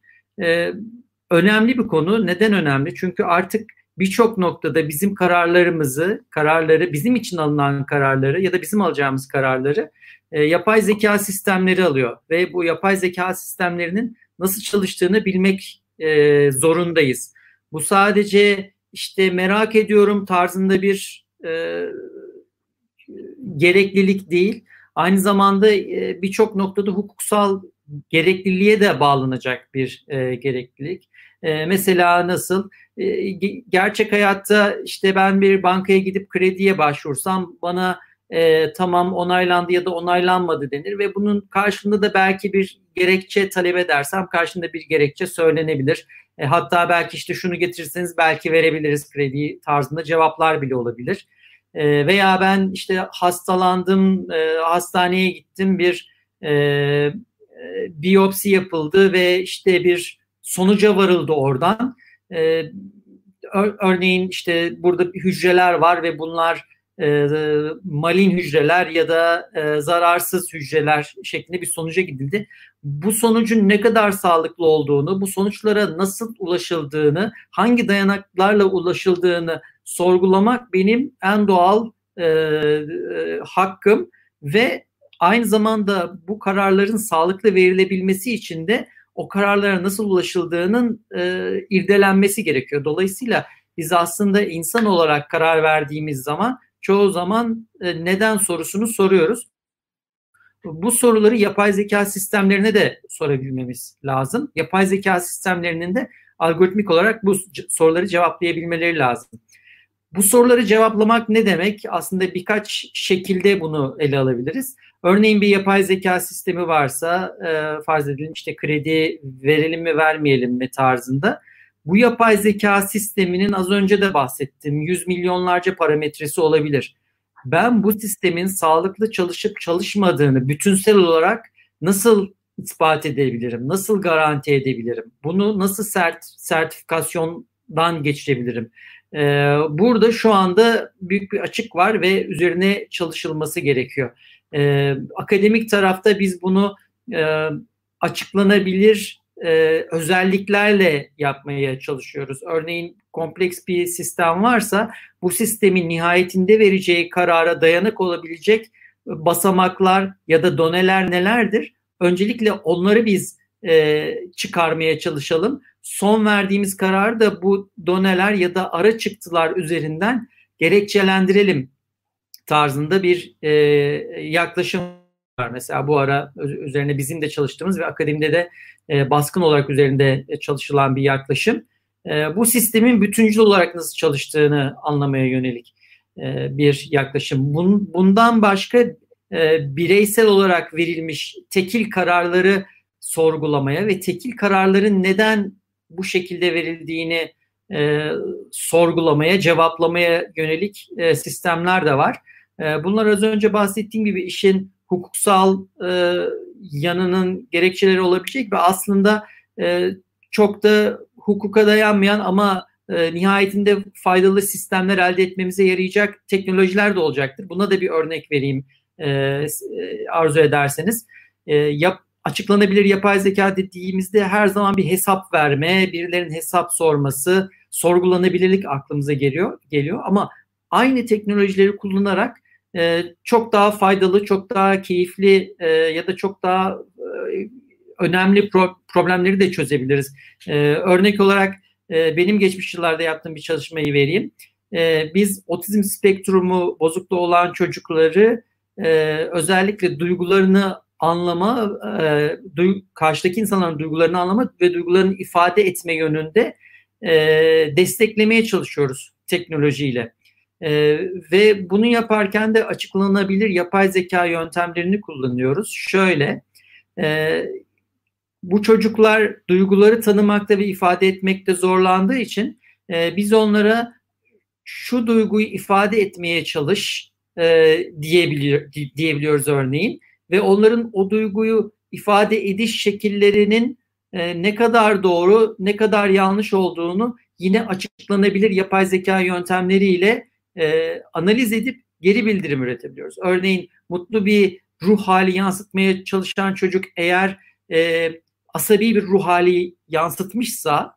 Önemli bir konu. Neden önemli? Çünkü artık birçok noktada bizim kararları, bizim için alınan kararları ya da bizim alacağımız kararları yapay zeka sistemleri alıyor. Ve bu yapay zeka sistemlerinin nasıl çalıştığını bilmek zorundayız. Bu sadece işte merak ediyorum tarzında bir gereklilik değil. Aynı zamanda birçok noktada hukuksal gerekliliğe de bağlanacak bir gereklilik. Mesela nasıl? Gerçek hayatta işte ben bir bankaya gidip krediye başvursam bana tamam onaylandı ya da onaylanmadı denir ve bunun karşılığında da belki bir gerekçe talep edersem karşılığında bir gerekçe söylenebilir. Hatta belki işte şunu getirirseniz belki verebiliriz krediyi tarzında cevaplar bile olabilir. Veya ben işte hastalandım, hastaneye gittim, bir biyopsi yapıldı ve işte bir sonuca varıldı oradan. Örneğin işte burada hücreler var ve bunlar malin hücreler ya da zararsız hücreler şeklinde bir sonuca gidildi. Bu sonucun ne kadar sağlıklı olduğunu, bu sonuçlara nasıl ulaşıldığını, hangi dayanaklarla ulaşıldığını sorgulamak benim en doğal hakkım ve aynı zamanda bu kararların sağlıklı verilebilmesi için de o kararlara nasıl ulaşıldığının irdelenmesi gerekiyor. Dolayısıyla biz aslında insan olarak karar verdiğimiz zaman çoğu zaman neden sorusunu soruyoruz. Bu soruları yapay zeka sistemlerine de sorabilmemiz lazım. Yapay zeka sistemlerinin de algoritmik olarak bu soruları cevaplayabilmeleri lazım. Bu soruları cevaplamak ne demek? Aslında birkaç şekilde bunu ele alabiliriz. Örneğin bir yapay zeka sistemi varsa farz edelim işte kredi verelim mi vermeyelim mi tarzında. Bu yapay zeka sisteminin az önce de bahsettiğim yüz milyonlarca parametresi olabilir. Ben bu sistemin sağlıklı çalışıp çalışmadığını bütünsel olarak nasıl ispat edebilirim? Nasıl garanti edebilirim? Bunu nasıl sertifikasyondan geçirebilirim? Burada şu anda büyük bir açık var ve üzerine çalışılması gerekiyor. Akademik tarafta biz bunu açıklanabilir özelliklerle yapmaya çalışıyoruz. Örneğin kompleks bir sistem varsa bu sistemin nihayetinde vereceği karara dayanak olabilecek basamaklar ya da doneler nelerdir? Öncelikle onları biz çıkarmaya çalışalım. Son verdiğimiz kararı da bu doneler ya da ara çıktılar üzerinden gerekçelendirelim tarzında bir yaklaşım var. Mesela bu ara üzerine bizim de çalıştığımız ve akademide de baskın olarak üzerinde çalışılan bir yaklaşım. Bu sistemin bütüncül olarak nasıl çalıştığını anlamaya yönelik bir yaklaşım. Bundan başka bireysel olarak verilmiş tekil kararları sorgulamaya ve tekil kararların neden bu şekilde verildiğini sorgulamaya, cevaplamaya yönelik sistemler de var. Bunlar az önce bahsettiğim gibi işin hukuksal yanının gerekçeleri olabilecek ve aslında çok da hukuka dayanmayan ama nihayetinde faydalı sistemler elde etmemize yarayacak teknolojiler de olacaktır. Buna da bir örnek vereyim arzu ederseniz. Açıklanabilir yapay zeka dediğimizde her zaman bir hesap verme, birilerinin hesap sorması, sorgulanabilirlik aklımıza geliyor ama aynı teknolojileri kullanarak çok daha faydalı, çok daha keyifli ya da çok daha önemli problemleri de çözebiliriz. Örnek olarak benim geçmiş yıllarda yaptığım bir çalışmayı vereyim. Biz otizm spektrumu bozukluğu olan çocukları özellikle duygularını anlama, karşıdaki insanların duygularını anlama ve duygularını ifade etme yönünde desteklemeye çalışıyoruz teknolojiyle. Ve bunu yaparken de açıklanabilir yapay zeka yöntemlerini kullanıyoruz. Şöyle, bu çocuklar duyguları tanımakta ve ifade etmekte zorlandığı için biz onlara şu duyguyu ifade etmeye çalış diyebiliyoruz örneğin. Ve onların o duyguyu ifade ediş şekillerinin ne kadar doğru, ne kadar yanlış olduğunu yine açıklanabilir yapay zeka yöntemleriyle analiz edip geri bildirim üretebiliyoruz. Örneğin mutlu bir ruh hali yansıtmaya çalışan çocuk eğer asabi bir ruh hali yansıtmışsa,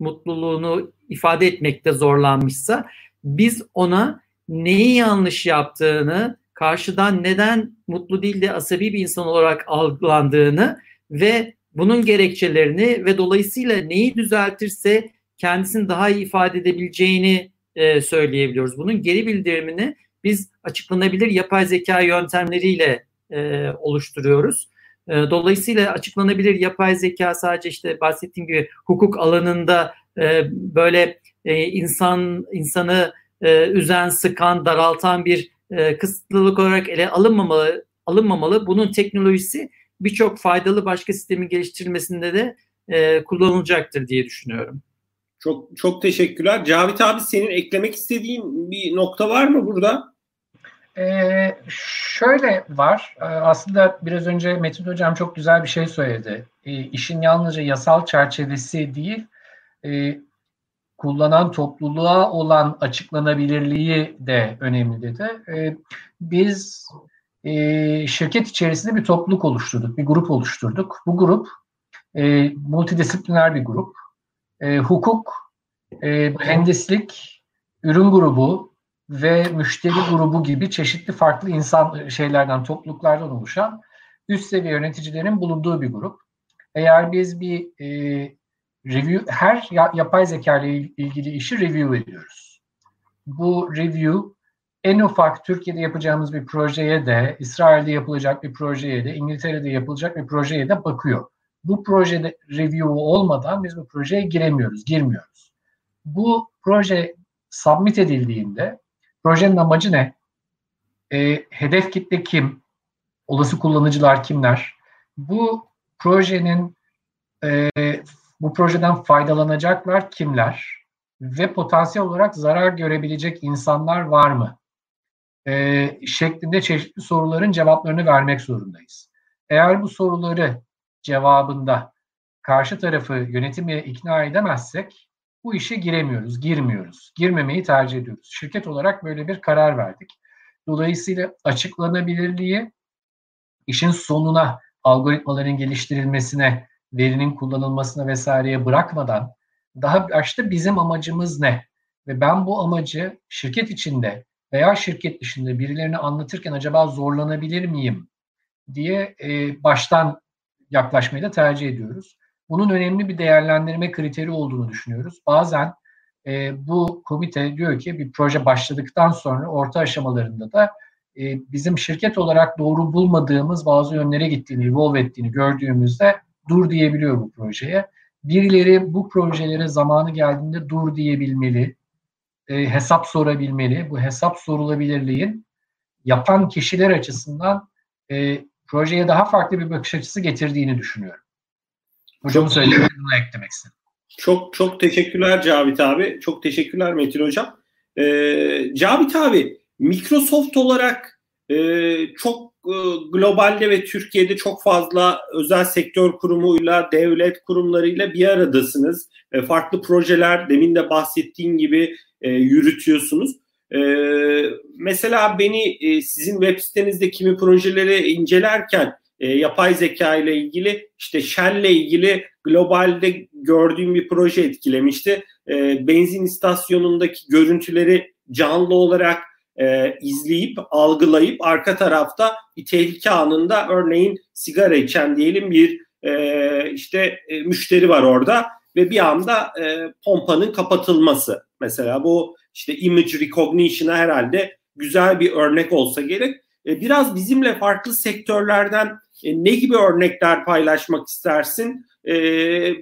mutluluğunu ifade etmekte zorlanmışsa, biz ona neyi yanlış yaptığını, karşıdan neden mutlu değil de asabi bir insan olarak algılandığını ve bunun gerekçelerini ve dolayısıyla neyi düzeltirse kendisini daha iyi ifade edebileceğini söyleyebiliyoruz. Bunun geri bildirimini biz açıklanabilir yapay zeka yöntemleriyle oluşturuyoruz. Dolayısıyla açıklanabilir yapay zeka sadece işte bahsettiğim gibi hukuk alanında böyle insanı üzen, sıkan, daraltan bir kısıtlılık olarak ele alınmamalı. Bunun teknolojisi birçok faydalı başka sistemin geliştirilmesinde de kullanılacaktır diye düşünüyorum. Çok çok teşekkürler. Cavit abi, senin eklemek istediğin bir nokta var mı burada? Şöyle var. Aslında biraz önce Metin Hocam çok güzel bir şey söyledi. İşin yalnızca yasal çerçevesi değil, kullanan topluluğa olan açıklanabilirliği de önemli dedi. Biz şirket içerisinde bir topluluk oluşturduk, bir grup oluşturduk. Bu grup multidisipliner bir grup. Hukuk, mühendislik, ürün grubu ve müşteri grubu gibi çeşitli farklı insan şeylerden, topluluklardan oluşan üst seviye yöneticilerin bulunduğu bir grup. Eğer biz bir review, her yapay zeka ile ilgili işi review ediyoruz. Bu review en ufak Türkiye'de yapacağımız bir projeye de, İsrail'de yapılacak bir projeye de, İngiltere'de yapılacak bir projeye de bakıyor. Bu projede review olmadan biz bu projeye girmiyoruz. Bu proje submit edildiğinde projenin amacı ne? Hedef kitle kim? Olası kullanıcılar kimler? Bu projenin bu projeden faydalanacaklar kimler? Ve potansiyel olarak zarar görebilecek insanlar var mı? Şeklinde çeşitli soruların cevaplarını vermek zorundayız. Eğer bu soruları cevabında karşı tarafı yönetime ikna edemezsek bu işe girmiyoruz. Girmemeyi tercih ediyoruz. Şirket olarak böyle bir karar verdik. Dolayısıyla açıklanabilirliği işin sonuna, algoritmaların geliştirilmesine, verinin kullanılmasına vesaireye bırakmadan daha başta bizim amacımız ne? Ve ben bu amacı şirket içinde veya şirket dışında birilerine anlatırken acaba zorlanabilir miyim diye baştan yaklaşmayı da tercih ediyoruz. Bunun önemli bir değerlendirme kriteri olduğunu düşünüyoruz. Bazen bu komite diyor ki bir proje başladıktan sonra orta aşamalarında da bizim şirket olarak doğru bulmadığımız bazı yönlere gittiğini, evolve ettiğini gördüğümüzde dur diyebiliyor bu projeye. Birileri bu projelere zamanı geldiğinde dur diyebilmeli, hesap sorabilmeli. Bu hesap sorulabilirliğin yapan kişiler açısından projeye daha farklı bir bakış açısı getirdiğini düşünüyorum. Hocam söyleyeyim, bunu eklemek istedim. Çok çok teşekkürler Cavit abi. Çok teşekkürler Metin Hocam. Cavit abi, Microsoft olarak çok globalde ve Türkiye'de çok fazla özel sektör kurumuyla, devlet kurumlarıyla bir aradasınız. Farklı projeler, demin de bahsettiğin gibi yürütüyorsunuz. Mesela beni sizin web sitenizde kimi projeleri incelerken yapay zeka ile ilgili, işte Shell ile ilgili globalde gördüğüm bir proje etkilemişti. Benzin istasyonundaki görüntüleri canlı olarak izleyip, algılayıp arka tarafta bir tehlike anında örneğin sigara içen diyelim bir müşteri var orada ve bir anda pompanın kapatılması. Mesela bu işte image recognition'a herhalde güzel bir örnek olsa gerek. Biraz bizimle farklı sektörlerden ne gibi örnekler paylaşmak istersin?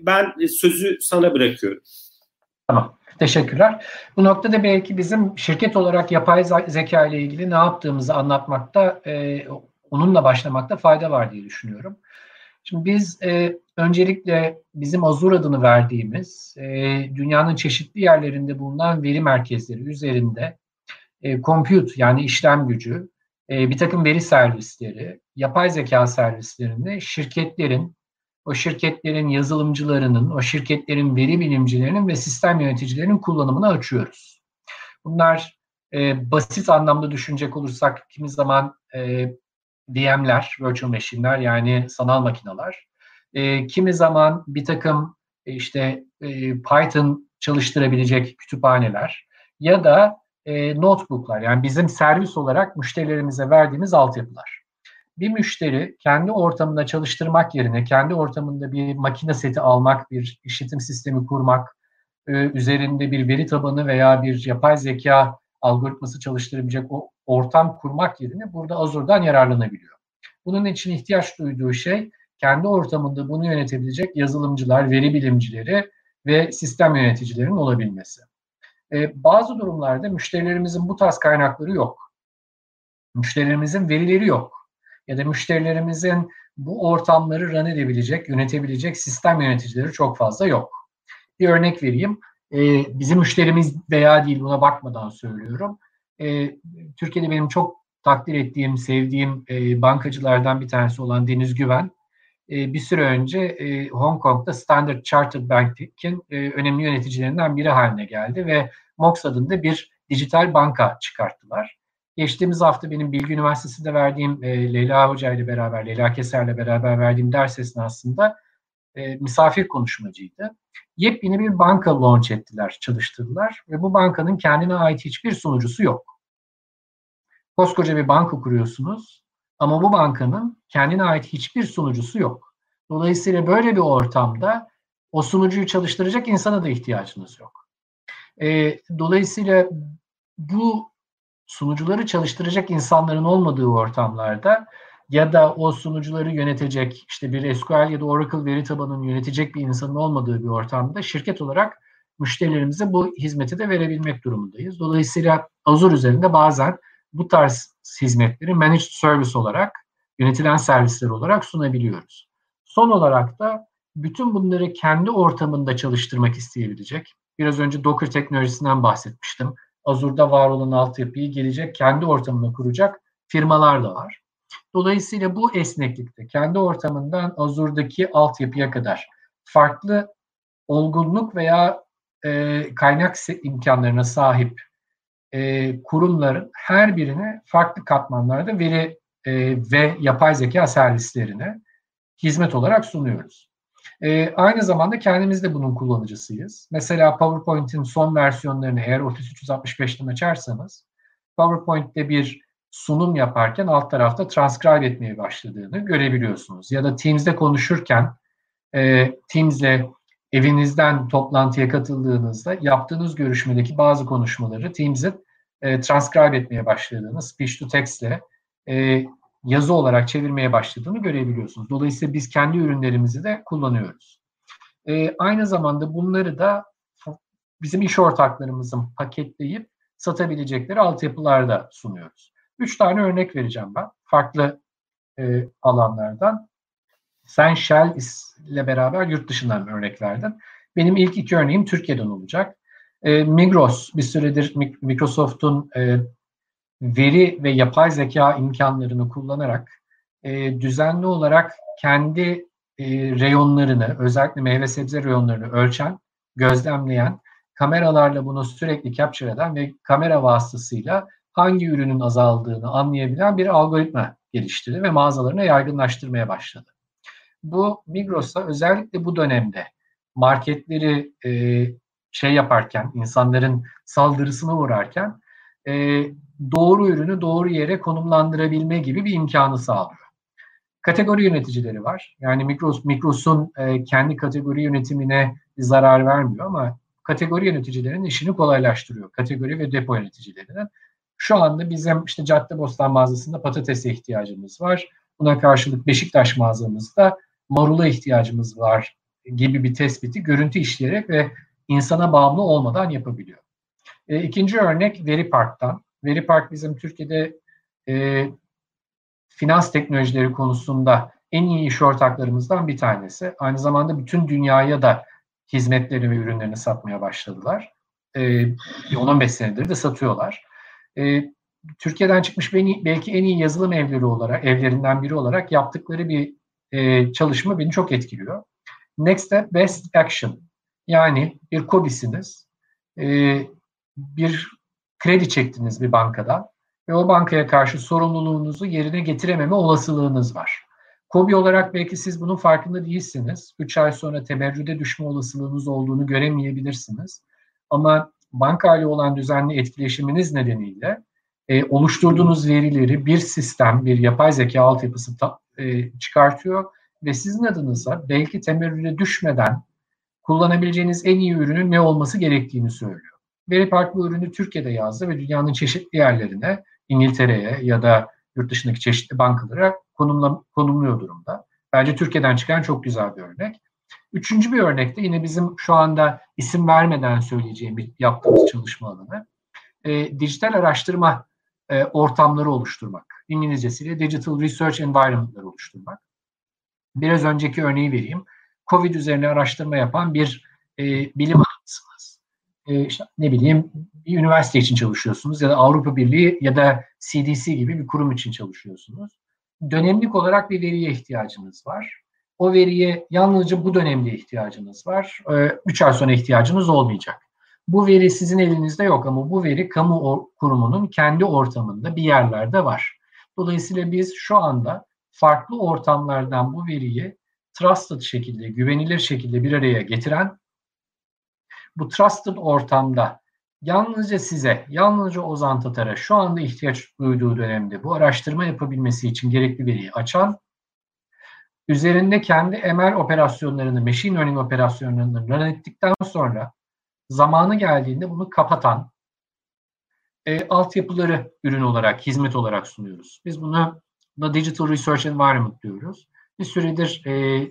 Ben sözü sana bırakıyorum. Tamam. Teşekkürler. Bu noktada belki bizim şirket olarak yapay zeka ile ilgili ne yaptığımızı anlatmakta, onunla başlamakta fayda var diye düşünüyorum. Şimdi biz öncelikle bizim Azure adını verdiğimiz dünyanın çeşitli yerlerinde bulunan veri merkezleri üzerinde compute yani işlem gücü, bir takım veri servisleri, yapay zeka servislerini şirketlerin, o şirketlerin yazılımcılarının, o şirketlerin veri bilimcilerinin ve sistem yöneticilerinin kullanımını açıyoruz. Bunlar basit anlamda düşünecek olursak kimi zaman VM'ler, virtual machine'ler yani sanal makineler, kimi zaman bir takım Python çalıştırabilecek kütüphaneler ya da notebooklar yani bizim servis olarak müşterilerimize verdiğimiz altyapılar. Bir müşteri kendi ortamında çalıştırmak yerine kendi ortamında bir makine seti almak, bir işletim sistemi kurmak, üzerinde bir veri tabanı veya bir yapay zeka algoritması çalıştırabilecek o ortam kurmak yerine burada Azure'dan yararlanabiliyor. Bunun için ihtiyaç duyduğu şey kendi ortamında bunu yönetebilecek yazılımcılar, veri bilimcileri ve sistem yöneticilerinin olabilmesi. Bazı durumlarda müşterilerimizin bu tarz kaynakları yok. Müşterilerimizin verileri yok. Ya da müşterilerimizin bu ortamları run edebilecek, yönetebilecek sistem yöneticileri çok fazla yok. Bir örnek vereyim. Bizim müşterimiz veya değil buna bakmadan söylüyorum. Türkiye'de benim çok takdir ettiğim, sevdiğim bankacılardan bir tanesi olan Deniz Güven, bir süre önce Hong Kong'da Standard Chartered Bank'in önemli yöneticilerinden biri haline geldi ve Mox adında bir dijital banka çıkarttılar. Geçtiğimiz hafta benim Bilgi Üniversitesi'de verdiğim Leyla Hoca ile beraber, Leyla Keser'le beraber verdiğim ders esnasında misafir konuşmacıydı. Yepyeni bir banka launch ettiler, çalıştırdılar ve bu bankanın kendine ait hiçbir sunucusu yok. Koskoca bir banka kuruyorsunuz ama bu bankanın kendine ait hiçbir sunucusu yok. Dolayısıyla böyle bir ortamda o sunucuyu çalıştıracak insana da ihtiyacınız yok. Dolayısıyla bu sunucuları çalıştıracak insanların olmadığı ortamlarda ya da o sunucuları yönetecek bir SQL ya da Oracle veri tabanını yönetecek bir insanın olmadığı bir ortamda şirket olarak müşterilerimize bu hizmeti de verebilmek durumundayız. Dolayısıyla Azure üzerinde bazen bu tarz hizmetleri managed service olarak, yönetilen servisler olarak sunabiliyoruz. Son olarak da bütün bunları kendi ortamında çalıştırmak isteyebilecek. Biraz önce Docker teknolojisinden bahsetmiştim. Azure'da var olan altyapıyı gelecek, kendi ortamına kuracak firmalar da var. Dolayısıyla bu esneklikte kendi ortamından Azure'daki altyapıya kadar farklı olgunluk veya kaynak imkanlarına sahip kurumların her birine farklı katmanlarda veri ve yapay zeka servislerine hizmet olarak sunuyoruz. Aynı zamanda kendimiz de bunun kullanıcısıyız. Mesela PowerPoint'in son versiyonlarını eğer Office 365'ten açarsanız PowerPoint'te bir sunum yaparken alt tarafta transcribe etmeye başladığını görebiliyorsunuz. Ya da Teams'de konuşurken Teams'le evinizden toplantıya katıldığınızda yaptığınız görüşmedeki bazı konuşmaları Teams'e transcribe etmeye başladığını, speech to text ile yazı olarak çevirmeye başladığını görebiliyorsunuz. Dolayısıyla biz kendi ürünlerimizi de kullanıyoruz. Aynı zamanda bunları da bizim iş ortaklarımızın paketleyip satabilecekleri altyapılarda sunuyoruz. 3 tane örnek vereceğim ben farklı alanlardan. Sen Shell ile beraber yurt dışından örnek verdin. Benim ilk 2 örneğim Türkiye'den olacak. Migros bir süredir Microsoft'un veri ve yapay zeka imkanlarını kullanarak düzenli olarak kendi reyonlarını, özellikle meyve sebze reyonlarını ölçen, gözlemleyen, kameralarla bunu sürekli capture eden ve kamera vasıtasıyla hangi ürünün azaldığını anlayabilen bir algoritma geliştirdi ve mağazalarına yaygınlaştırmaya başladı. Bu Migros'a özellikle bu dönemde marketleri insanların saldırısına uğrarken doğru ürünü doğru yere konumlandırabilme gibi bir imkanı sağlıyor. Kategori yöneticileri var. Yani Migros'un kendi kategori yönetimine zarar vermiyor ama kategori yöneticilerinin işini kolaylaştırıyor. Kategori ve depo yöneticilerinin. Şu anda bizim işte Caddebostan mağazasında patatese ihtiyacımız var. Buna karşılık Beşiktaş mağazamızda marula ihtiyacımız var gibi bir tespiti görüntü işleyerek ve insana bağımlı olmadan yapabiliyor. İkinci örnek Veripark'tan. Veripark bizim Türkiye'de finans teknolojileri konusunda en iyi iş ortaklarımızdan bir tanesi. Aynı zamanda bütün dünyaya da hizmetlerini ve ürünlerini satmaya başladılar. 10-15 senedir de satıyorlar. Türkiye'den çıkmış belki en iyi yazılım evleri olarak, evlerinden biri olarak yaptıkları bir çalışma beni çok etkiliyor. Next step best action. Yani bir KOBİ'siniz, bir kredi çektiniz bir bankadan ve o bankaya karşı sorumluluğunuzu yerine getirememe olasılığınız var. KOBİ olarak belki siz bunun farkında değilsiniz. 3 ay sonra temerrüde düşme olasılığınız olduğunu göremeyebilirsiniz. Ama bankayla olan düzenli etkileşiminiz nedeniyle oluşturduğunuz verileri bir sistem, bir yapay zeka altyapısı çıkartıyor ve sizin adınıza belki temerrüde düşmeden kullanabileceğiniz en iyi ürünün ne olması gerektiğini söylüyor. Veripark bu ürünü Türkiye'de yazdı ve dünyanın çeşitli yerlerine, İngiltere'ye ya da yurt dışındaki çeşitli bankalara konumluyor durumda. Bence Türkiye'den çıkan çok güzel bir örnek. Üçüncü bir örnek de yine bizim şu anda isim vermeden söyleyeceğim yaptığımız çalışma alanı. Dijital araştırma ortamları oluşturmak. İngilizcesiyle Digital Research Environment'ları oluşturmak. Biraz önceki örneği vereyim. Covid üzerine araştırma yapan bir bilim adamısınız. Bir üniversite için çalışıyorsunuz ya da Avrupa Birliği ya da CDC gibi bir kurum için çalışıyorsunuz. Dönemlik olarak bir veriye ihtiyacınız var. O veriye yalnızca bu dönemde ihtiyacınız var. 3 ay sonra ihtiyacınız olmayacak. Bu veri sizin elinizde yok ama bu veri kamu kurumunun kendi ortamında bir yerlerde var. Dolayısıyla biz şu anda farklı ortamlardan bu veriyi trusted şekilde, güvenilir şekilde bir araya getiren, bu trusted ortamda yalnızca size, yalnızca Ozan Tatar'a şu anda ihtiyaç duyduğu dönemde bu araştırma yapabilmesi için gerekli veriyi açan, üzerinde kendi ML operasyonlarını, machine learning operasyonlarını run ettikten sonra zamanı geldiğinde bunu kapatan altyapıları ürün olarak, hizmet olarak sunuyoruz. Biz bunu Digital Research Environment diyoruz. Bir süredir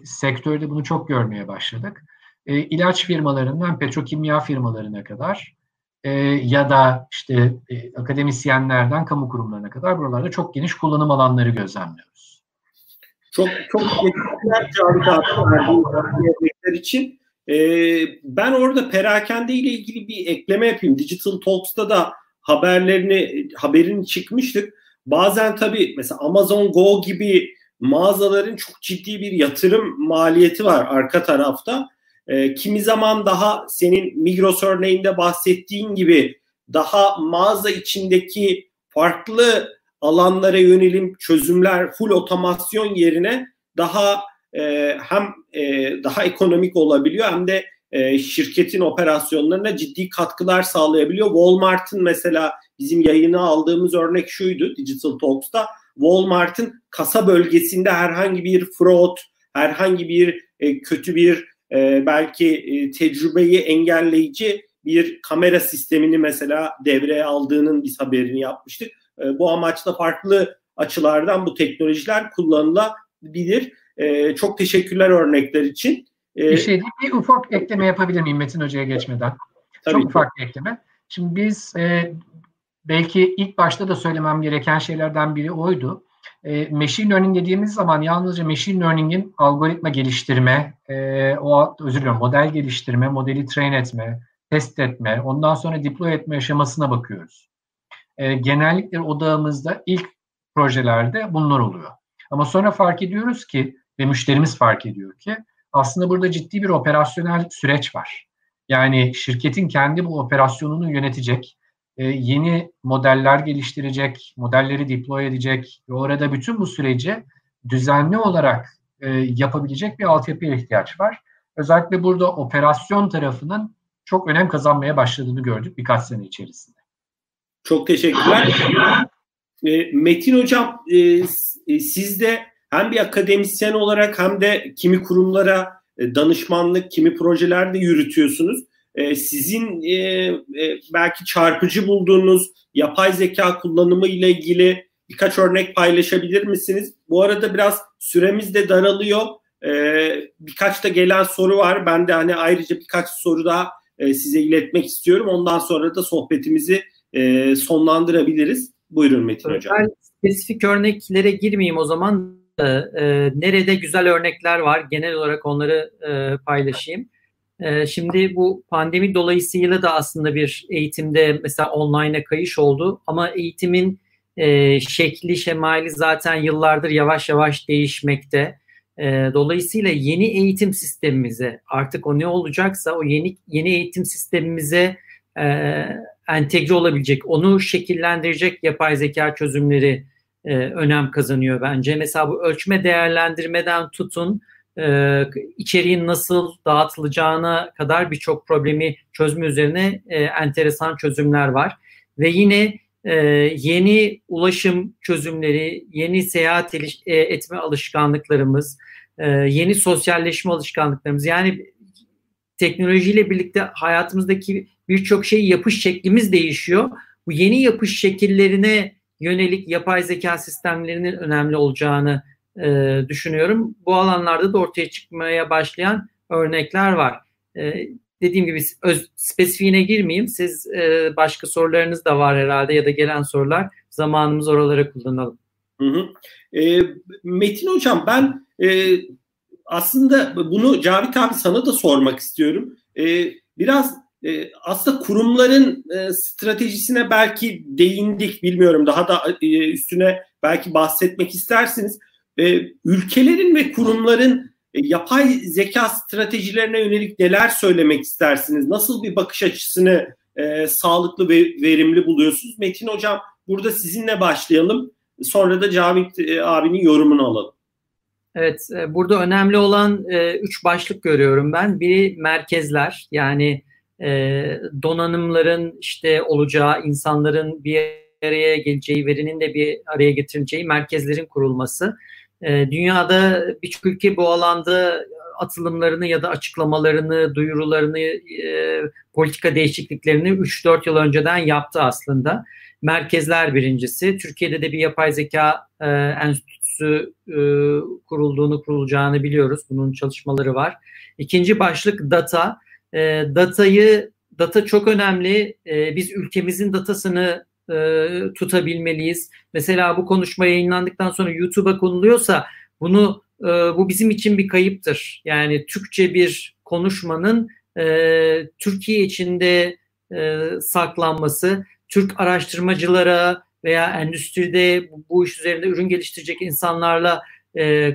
sektörde bunu çok görmeye başladık. İlaç firmalarından petrokimya firmalarına kadar ya da işte akademisyenlerden kamu kurumlarına kadar buralarda çok geniş kullanım alanları gözlemliyoruz. Çok teşekkürler Cavit abi verdiğiniz örnekler için. Ben orada perakende ile ilgili bir ekleme yapayım. Digital Talks'ta da haberini çıkmıştık. Bazen tabii mesela Amazon Go gibi mağazaların çok ciddi bir yatırım maliyeti var arka tarafta. Kimi zaman daha senin Migros örneğinde bahsettiğin gibi daha mağaza içindeki farklı alanlara yönelim çözümler, full otomasyon yerine daha hem daha ekonomik olabiliyor hem de şirketin operasyonlarına ciddi katkılar sağlayabiliyor. Walmart'ın mesela bizim yayına aldığımız örnek şuydu Digital Talks'ta. Walmart'ın kasa bölgesinde herhangi bir fraud, herhangi bir kötü bir belki tecrübeyi engelleyici bir kamera sistemini mesela devreye aldığının biz haberini yapmıştık. Bu amaçla farklı açılardan bu teknolojiler kullanılabilir. Çok teşekkürler örnekler için. Bir ufak ekleme yapabilir miyim Metin Hoca'ya geçmeden? Çok ufak bir ekleme. Şimdi biz belki ilk başta da söylemem gereken şeylerden biri oydu. Machine learning dediğimiz zaman yalnızca machine learning'in algoritma geliştirme, model geliştirme, modeli train etme, test etme, ondan sonra deploy etme aşamasına bakıyoruz. Genellikle odağımızda ilk projelerde bunlar oluyor. Ama sonra fark ediyoruz ki ve müşterimiz fark ediyor ki aslında burada ciddi bir operasyonel süreç var. Yani şirketin kendi bu operasyonunu yönetecek, yeni modeller geliştirecek, modelleri deploy edecek ve orada bütün bu süreci düzenli olarak yapabilecek bir altyapıya ihtiyaç var. Özellikle burada operasyon tarafının çok önem kazanmaya başladığını gördük birkaç sene içerisinde. Çok teşekkürler. Metin Hocam, siz de hem bir akademisyen olarak hem de kimi kurumlara danışmanlık, kimi projelerde yürütüyorsunuz. Sizin belki çarpıcı bulduğunuz yapay zeka kullanımı ile ilgili birkaç örnek paylaşabilir misiniz? Bu arada biraz süremiz de daralıyor. Birkaç da gelen soru var. Ben de hani ayrıca birkaç soru daha size iletmek istiyorum. Ondan sonra da sohbetimizi sonlandırabiliriz. Buyurun Metin Hocam. Ben spesifik örneklere girmeyeyim o zaman. Nerede güzel örnekler var? Genel olarak onları paylaşayım. Şimdi bu pandemi dolayısıyla da aslında bir eğitimde mesela online'a kayış oldu. Ama eğitimin şekli, şemali zaten yıllardır yavaş yavaş değişmekte. Dolayısıyla yeni eğitim sistemimize, artık o ne olacaksa o yeni eğitim sistemimize entegre olabilecek, onu şekillendirecek yapay zeka çözümleri önem kazanıyor bence. Mesela bu ölçme değerlendirmeden tutun, içeriğin nasıl dağıtılacağına kadar birçok problemi çözme üzerine enteresan çözümler var. Ve yine yeni ulaşım çözümleri, yeni seyahat etme alışkanlıklarımız, yeni sosyalleşme alışkanlıklarımız, yani teknolojiyle birlikte hayatımızdaki birçok şey, yapış şeklimiz değişiyor. Bu yeni yapış şekillerine yönelik yapay zeka sistemlerinin önemli olacağını düşünüyorum. Bu alanlarda da ortaya çıkmaya başlayan örnekler var. Dediğim gibi spesifiğine girmeyeyim. Siz başka sorularınız da var herhalde ya da gelen sorular. Zamanımızı oralara kullanalım. Hı hı. Metin Hocam, ben aslında bunu Cavit abi sana da sormak istiyorum. Biraz aslında kurumların stratejisine belki değindik. Bilmiyorum, daha da üstüne belki bahsetmek istersiniz. Ülkelerin ve kurumların yapay zeka stratejilerine yönelik neler söylemek istersiniz? Nasıl bir bakış açısını sağlıklı ve verimli buluyorsunuz? Metin Hocam, burada sizinle başlayalım. Sonra da Cavit abinin yorumunu alalım. Evet, burada önemli olan üç başlık görüyorum ben. Biri merkezler, yani donanımların işte olacağı, insanların bir araya geleceği, verinin de bir araya getirileceği merkezlerin kurulması. Dünyada birçok ülke bu alanda atılımlarını ya da açıklamalarını, duyurularını, politika değişikliklerini 3-4 yıl önceden yaptı aslında. Merkezler birincisi. Türkiye'de de bir yapay zeka enstitüsü kurulacağını biliyoruz. Bunun çalışmaları var. İkinci başlık data. Data çok önemli. Biz ülkemizin datasını tutabilmeliyiz. Mesela bu konuşma yayınlandıktan sonra YouTube'a konuluyorsa bu bizim için bir kayıptır. Yani Türkçe bir konuşmanın Türkiye içinde saklanması, Türk araştırmacılara veya endüstride bu iş üzerinde ürün geliştirecek insanlarla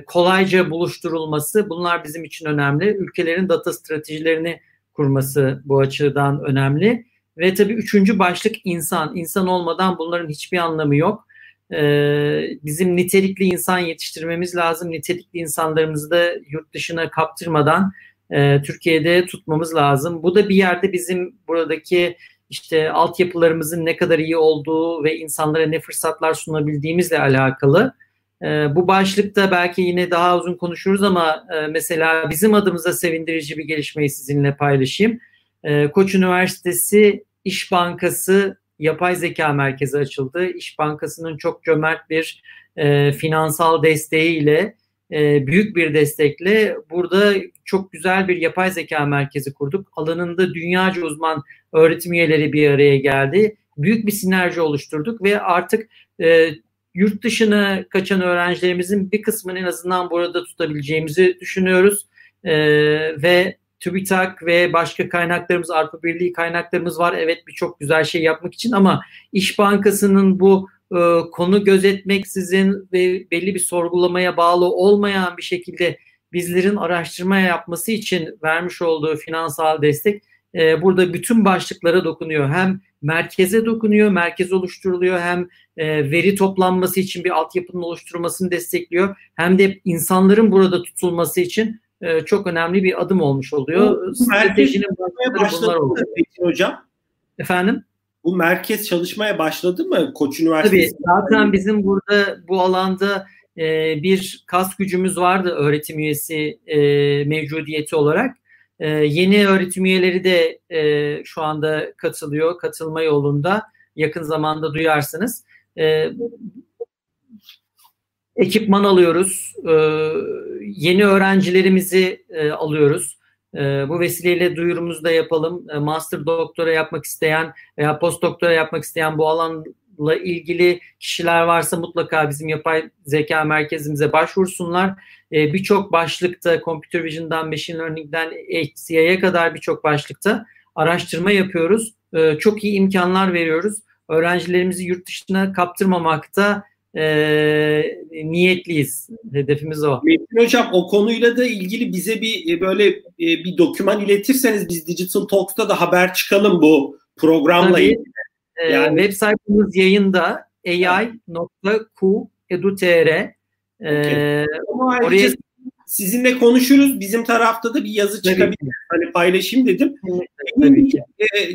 kolayca buluşturulması, bunlar bizim için önemli. Ülkelerin data stratejilerini kurması bu açıdan önemli. Ve tabii üçüncü başlık insan. İnsan olmadan bunların hiçbir anlamı yok. Bizim nitelikli insan yetiştirmemiz lazım. Nitelikli insanlarımızı da yurt dışına kaptırmadan Türkiye'de tutmamız lazım. Bu da bir yerde bizim buradaki işte altyapılarımızın ne kadar iyi olduğu ve insanlara ne fırsatlar sunabildiğimizle alakalı. Bu başlıkta belki yine daha uzun konuşuruz ama mesela bizim adımıza sevindirici bir gelişmeyi sizinle paylaşayım. Koç Üniversitesi İş Bankası Yapay Zeka Merkezi açıldı. İş Bankası'nın çok cömert bir finansal desteğiyle, büyük bir destekle burada çok güzel bir yapay zeka merkezi kurduk. Alanında dünyaca uzman öğretim üyeleri bir araya geldi. Büyük bir sinerji oluşturduk ve artık yurt dışına kaçan öğrencilerimizin bir kısmını en azından burada tutabileceğimizi düşünüyoruz. Ve TÜBİTAK ve başka kaynaklarımız, Avrupa Birliği kaynaklarımız var. Evet, birçok güzel şey yapmak için ama İş Bankası'nın bu konu gözetmeksizin ve belli bir sorgulamaya bağlı olmayan bir şekilde bizlerin araştırma yapması için vermiş olduğu finansal destek burada bütün başlıklara dokunuyor. Hem merkeze dokunuyor, merkez oluşturuluyor, hem veri toplanması için bir altyapının oluşturulmasını destekliyor, hem de insanların burada tutulması için çok önemli bir adım olmuş oluyor. Stratejinin başladığı oldu. Peki hocam. Efendim? Bu merkez çalışmaya başladı mı Koç Üniversitesi? Tabii, zaten bizim burada bu alanda bir kas gücümüz vardı öğretim üyesi mevcudiyeti olarak. Yeni öğretim üyeleri de şu anda katılıyor, katılma yolunda. Yakın zamanda duyarsınız. Ekipman alıyoruz, yeni öğrencilerimizi alıyoruz. Bu vesileyle duyurumuzu da yapalım. Master doktora yapmak isteyen veya post doktora yapmak isteyen bu alanla ilgili kişiler varsa mutlaka bizim yapay zeka merkezimize başvursunlar. Birçok başlıkta, computer vision'dan, machine learning'den, HCI'ye kadar birçok başlıkta araştırma yapıyoruz. Çok iyi imkanlar veriyoruz. Öğrencilerimizi yurt dışına kaptırmamakta niyetliyiz. Hedefimiz o. Metin hocam, o konuyla da ilgili bize bir böyle bir doküman iletirseniz biz Digital Talks'ta da haber çıkalım bu programla. Tabii, ilgili. Yani web sayfamız yayında ai.q.edu.tr. Oraya sizinle konuşuruz. Bizim tarafta da bir yazı çıkabilir. Hani paylaşayım dedim. Tabii ki.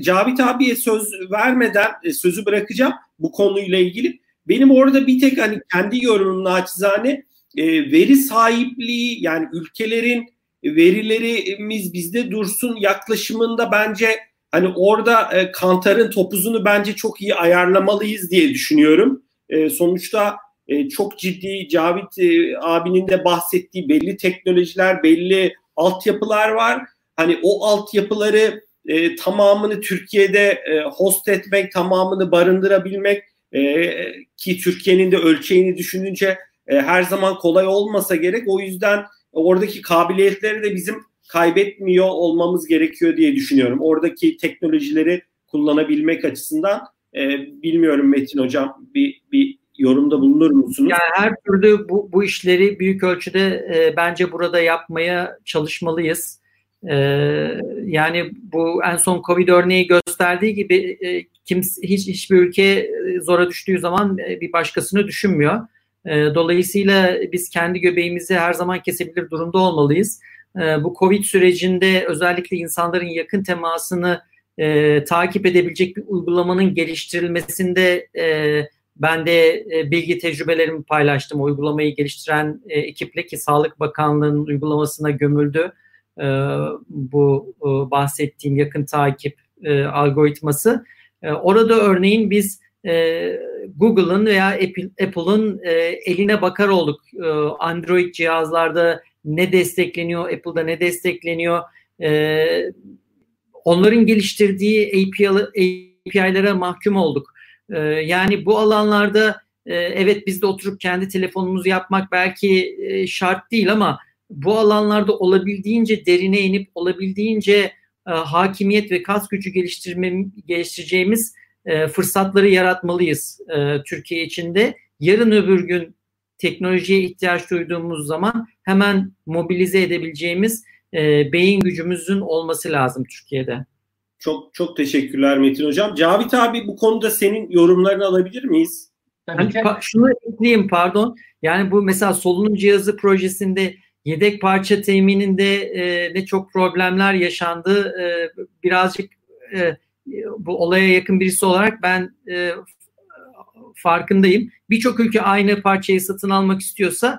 Cavit abiye söz vermeden sözü bırakacağım bu konuyla ilgili. Benim orada bir tek hani kendi yorumumla naçizane veri sahipliği, yani ülkelerin verilerimiz bizde dursun yaklaşımında bence hani orada kantarın topuzunu bence çok iyi ayarlamalıyız diye düşünüyorum. Sonuçta çok ciddi, Cavit abinin de bahsettiği belli teknolojiler, belli altyapılar var. Hani o altyapıları tamamını Türkiye'de host etmek, tamamını barındırabilmek, ki Türkiye'nin de ölçeğini düşününce her zaman kolay olmasa gerek. O yüzden oradaki kabiliyetleri de bizim kaybetmiyor olmamız gerekiyor diye düşünüyorum. Oradaki teknolojileri kullanabilmek açısından bilmiyorum Metin hocam, bir yorumda bulunur musunuz? Yani her türlü bu işleri büyük ölçüde bence burada yapmaya çalışmalıyız. Yani bu en son Covid örneği gösterdiği gibi hiçbir ülke zora düştüğü zaman bir başkasını düşünmüyor. Dolayısıyla biz kendi göbeğimizi her zaman kesebilir durumda olmalıyız. Bu Covid sürecinde özellikle insanların yakın temasını takip edebilecek bir uygulamanın geliştirilmesinde ben de bilgi tecrübelerimi paylaştım. O uygulamayı geliştiren ekiple, ki Sağlık Bakanlığı'nın uygulamasına gömüldü bu bahsettiğim yakın takip algoritması. Orada örneğin biz Google'ın veya Apple'ın eline bakar olduk. Android cihazlarda ne destekleniyor, Apple'da ne destekleniyor. Onların geliştirdiği API'lere mahkum olduk. Yani bu alanlarda evet, biz de oturup kendi telefonumuzu yapmak belki şart değil, ama bu alanlarda olabildiğince derine inip olabildiğince hakimiyet ve kas gücü geliştireceğimiz fırsatları yaratmalıyız Türkiye içinde. Yarın öbür gün teknolojiye ihtiyaç duyduğumuz zaman hemen mobilize edebileceğimiz beyin gücümüzün olması lazım Türkiye'de. Çok çok teşekkürler Metin hocam. Cavit abi, bu konuda senin yorumlarını alabilir miyiz? Yani, şunu ekleyeyim pardon. Yani bu mesela solunum cihazı projesinde yedek parça temininde ne çok problemler yaşandı. Birazcık bu olaya yakın birisi olarak ben farkındayım. Birçok ülke aynı parçayı satın almak istiyorsa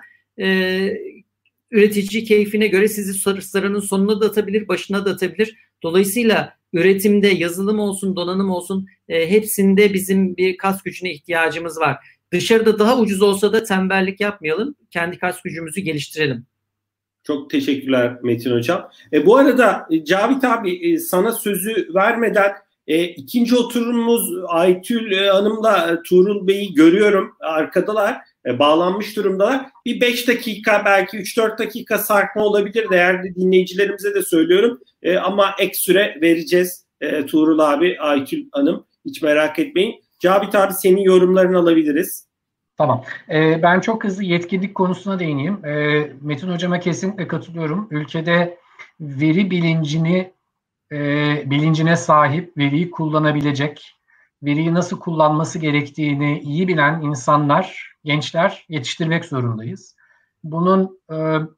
üretici keyfine göre sizi sarının sonuna da atabilir, başına da atabilir. Dolayısıyla üretimde yazılım olsun, donanım olsun hepsinde bizim bir kas gücüne ihtiyacımız var. Dışarıda daha ucuz olsa da tembellik yapmayalım. Kendi kas gücümüzü geliştirelim. Çok teşekkürler Metin hocam. Bu arada Cavit abi, sana sözü vermeden ikinci oturumumuz Aytül Hanım'la Tuğrul Bey'i görüyorum. Arkadalar, bağlanmış durumdalar. Bir 5 dakika, belki 3-4 dakika sarkma olabilir. Değerli dinleyicilerimize de söylüyorum. Ama ek süre vereceğiz Tuğrul abi, Aytül Hanım. Hiç merak etmeyin. Cavit abi, senin yorumlarını alabiliriz. Tamam. Ben çok hızlı yetkinlik konusuna değineyim. Metin hocama kesinlikle katılıyorum. Ülkede veri bilincini bilincine sahip, veriyi kullanabilecek, veriyi nasıl kullanması gerektiğini iyi bilen insanlar, gençler yetiştirmek zorundayız. Bunun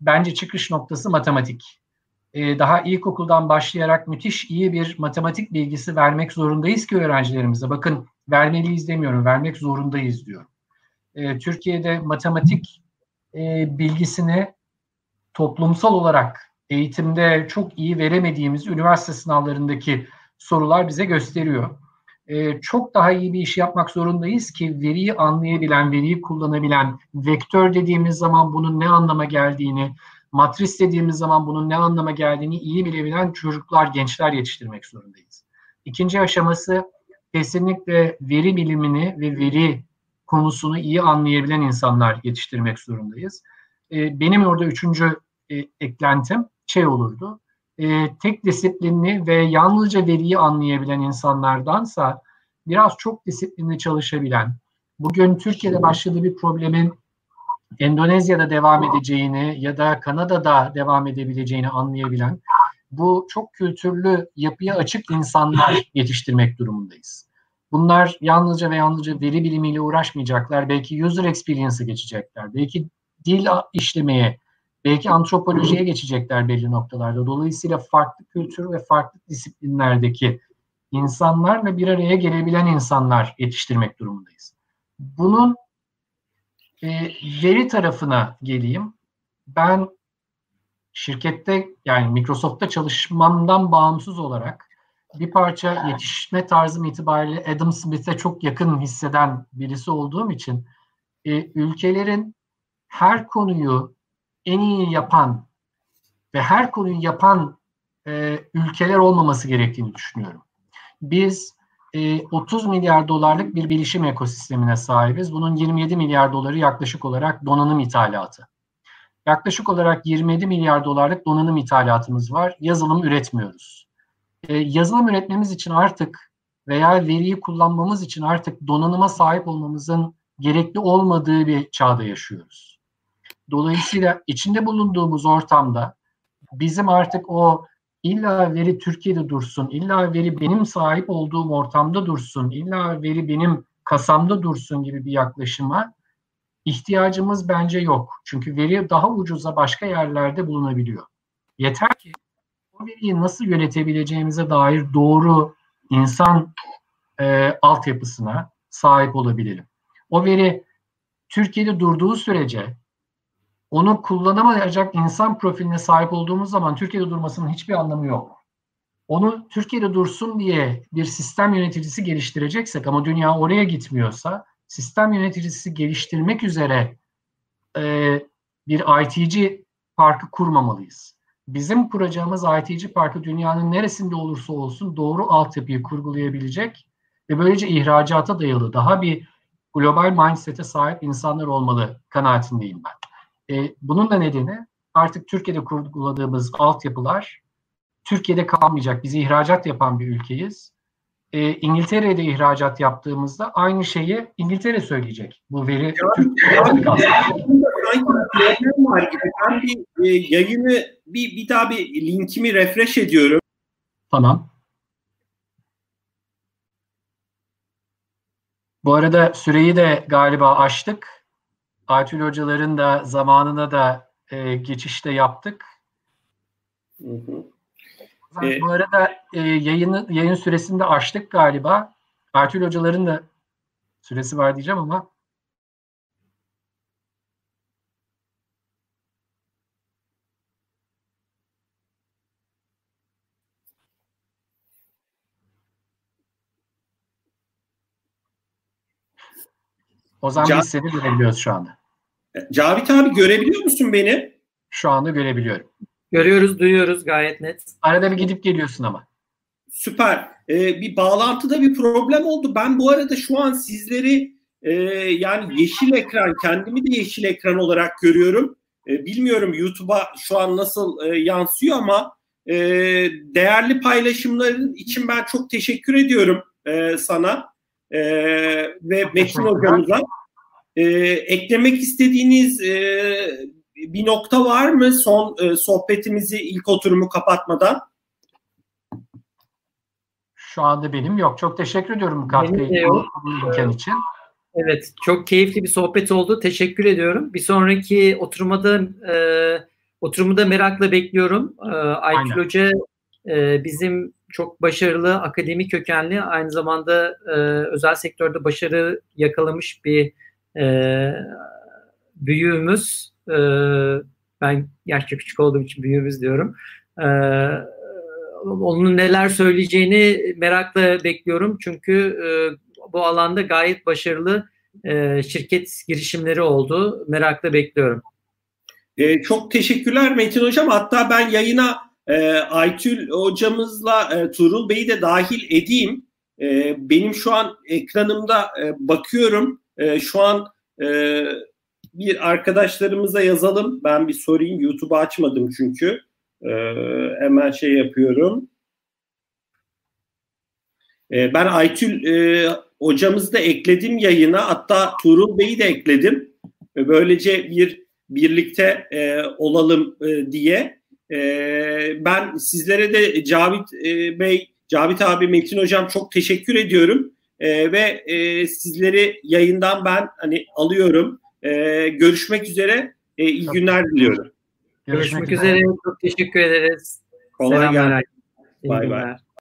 bence çıkış noktası matematik. Daha ilkokuldan başlayarak müthiş iyi bir matematik bilgisi vermek zorundayız ki öğrencilerimize. Bakın vermeliyiz demiyorum, vermek zorundayız diyorum. Türkiye'de matematik bilgisini toplumsal olarak eğitimde çok iyi veremediğimiz üniversite sınavlarındaki sorular bize gösteriyor. Çok daha iyi bir iş yapmak zorundayız ki veriyi anlayabilen, veriyi kullanabilen, vektör dediğimiz zaman bunun ne anlama geldiğini, matris dediğimiz zaman bunun ne anlama geldiğini iyi bilebilen çocuklar, gençler yetiştirmek zorundayız. İkinci aşaması kesinlikle veri bilimini ve veri konusunu iyi anlayabilen insanlar yetiştirmek zorundayız. Benim orada üçüncü eklentim şey olurdu. Tek disiplinli ve yalnızca veriyi anlayabilen insanlardansa biraz çok disiplinli çalışabilen, bugün Türkiye'de başladığı bir problemin Endonezya'da devam edeceğini ya da Kanada'da devam edebileceğini anlayabilen, bu çok kültürlü, yapıya açık insanlar yetiştirmek durumundayız. Bunlar yalnızca ve yalnızca veri bilimiyle uğraşmayacaklar. Belki user experience'a geçecekler. Belki dil işlemeye, belki antropolojiye geçecekler belli noktalarda. Dolayısıyla farklı kültür ve farklı disiplinlerdeki insanlarla bir araya gelebilen insanlar yetiştirmek durumundayız. Bunun veri tarafına geleyim. Ben şirkette, yani Microsoft'ta çalışmamdan bağımsız olarak bir parça yetişme tarzım itibariyle Adam Smith'e çok yakın hisseden birisi olduğum için ülkelerin her konuyu en iyi yapan ve her konuyu yapan ülkeler olmaması gerektiğini düşünüyorum. Biz 30 milyar dolarlık bir bilişim ekosistemine sahibiz. Bunun 27 milyar doları yaklaşık olarak donanım ithalatı. Yaklaşık olarak 27 milyar dolarlık donanım ithalatımız var. Yazılım üretmiyoruz. Yazılım üretmemiz için artık veya veriyi kullanmamız için artık donanıma sahip olmamızın gerekli olmadığı bir çağda yaşıyoruz. Dolayısıyla içinde bulunduğumuz ortamda bizim artık o İlla veri Türkiye'de dursun, illa veri benim sahip olduğum ortamda dursun, illa veri benim kasamda dursun gibi bir yaklaşıma ihtiyacımız bence yok. Çünkü veri daha ucuza başka yerlerde bulunabiliyor. Yeter ki o veriyi nasıl yönetebileceğimize dair doğru insan altyapısına sahip olabilelim. O veri Türkiye'de durduğu sürece onu kullanamayacak insan profiline sahip olduğumuz zaman Türkiye'de durmasının hiçbir anlamı yok. Onu Türkiye'de dursun diye bir sistem yöneticisi geliştireceksek ama dünya oraya gitmiyorsa sistem yöneticisi geliştirmek üzere bir IT'ci parkı kurmamalıyız. Bizim kuracağımız IT'ci parkı dünyanın neresinde olursa olsun doğru altyapıyı kurgulayabilecek ve böylece ihracata dayalı daha bir global mindset'e sahip insanlar olmalı kanaatindeyim ben. Bunun da nedeni artık Türkiye'de kurguladığımız altyapılar Türkiye'de kalmayacak. Biz ihracat yapan bir ülkeyiz. İngiltere'de ihracat yaptığımızda aynı şeyi İngiltere söyleyecek. Bu veri Türkiye'de kalacak. Ben bir yayını bir daha bir linkimi refresh ediyorum. Tamam. Bu arada süreyi de galiba aştık. Aytül hocaların da zamanına da geçişte yaptık. Bu arada yayın süresini de açtık galiba. Aytül hocaların da süresi var diyeceğim ama. Ozan biz seni görebiliyoruz şu anda. Cavit abi görebiliyor musun beni? Şu anda görebiliyorum. Görüyoruz, duyuyoruz gayet net. Arada bir gidip geliyorsun ama. Süper. Bir bağlantıda bir problem oldu. Ben bu arada şu an sizleri yani yeşil ekran, kendimi de yeşil ekran olarak görüyorum. Bilmiyorum YouTube'a şu an nasıl yansıyor ama değerli paylaşımların için ben çok teşekkür ediyorum sana. Ve Metin hocamıza eklemek istediğiniz bir nokta var mı son sohbetimizi ilk oturumu kapatmadan? Şu anda benim yok. Çok teşekkür ediyorum bu katkı için. Evet, çok keyifli bir sohbet oldu. Teşekkür ediyorum. Bir sonraki oturumda merakla bekliyorum. Aytül Hoca bizim çok başarılı, akademik kökenli, aynı zamanda özel sektörde başarı yakalamış bir büyüğümüz. Ben yaşça küçük olduğum için büyüğümüz diyorum. Onun neler söyleyeceğini merakla bekliyorum. Çünkü bu alanda gayet başarılı şirket girişimleri oldu. Merakla bekliyorum. Çok teşekkürler Metin Hocam. Hatta ben yayına Aytül Hocamızla Tuğrul Bey'i de dahil edeyim. Benim şu an ekranımda bakıyorum. Şu an bir arkadaşlarımıza yazalım. Ben bir sorayım. YouTube'u açmadım çünkü. Hemen şey yapıyorum. Ben Aytül hocamızı da ekledim yayına. Hatta Tuğrul Bey'i de ekledim. Böylece birlikte olalım diye. Ben sizlere de Cavit abi, Metin Hocam çok teşekkür ediyorum. Ve sizleri yayından ben alıyorum. Görüşmek üzere. İyi günler diliyorum. Görüşmek üzere. Çok teşekkür ederiz. Kolay gelsin. Bay bay.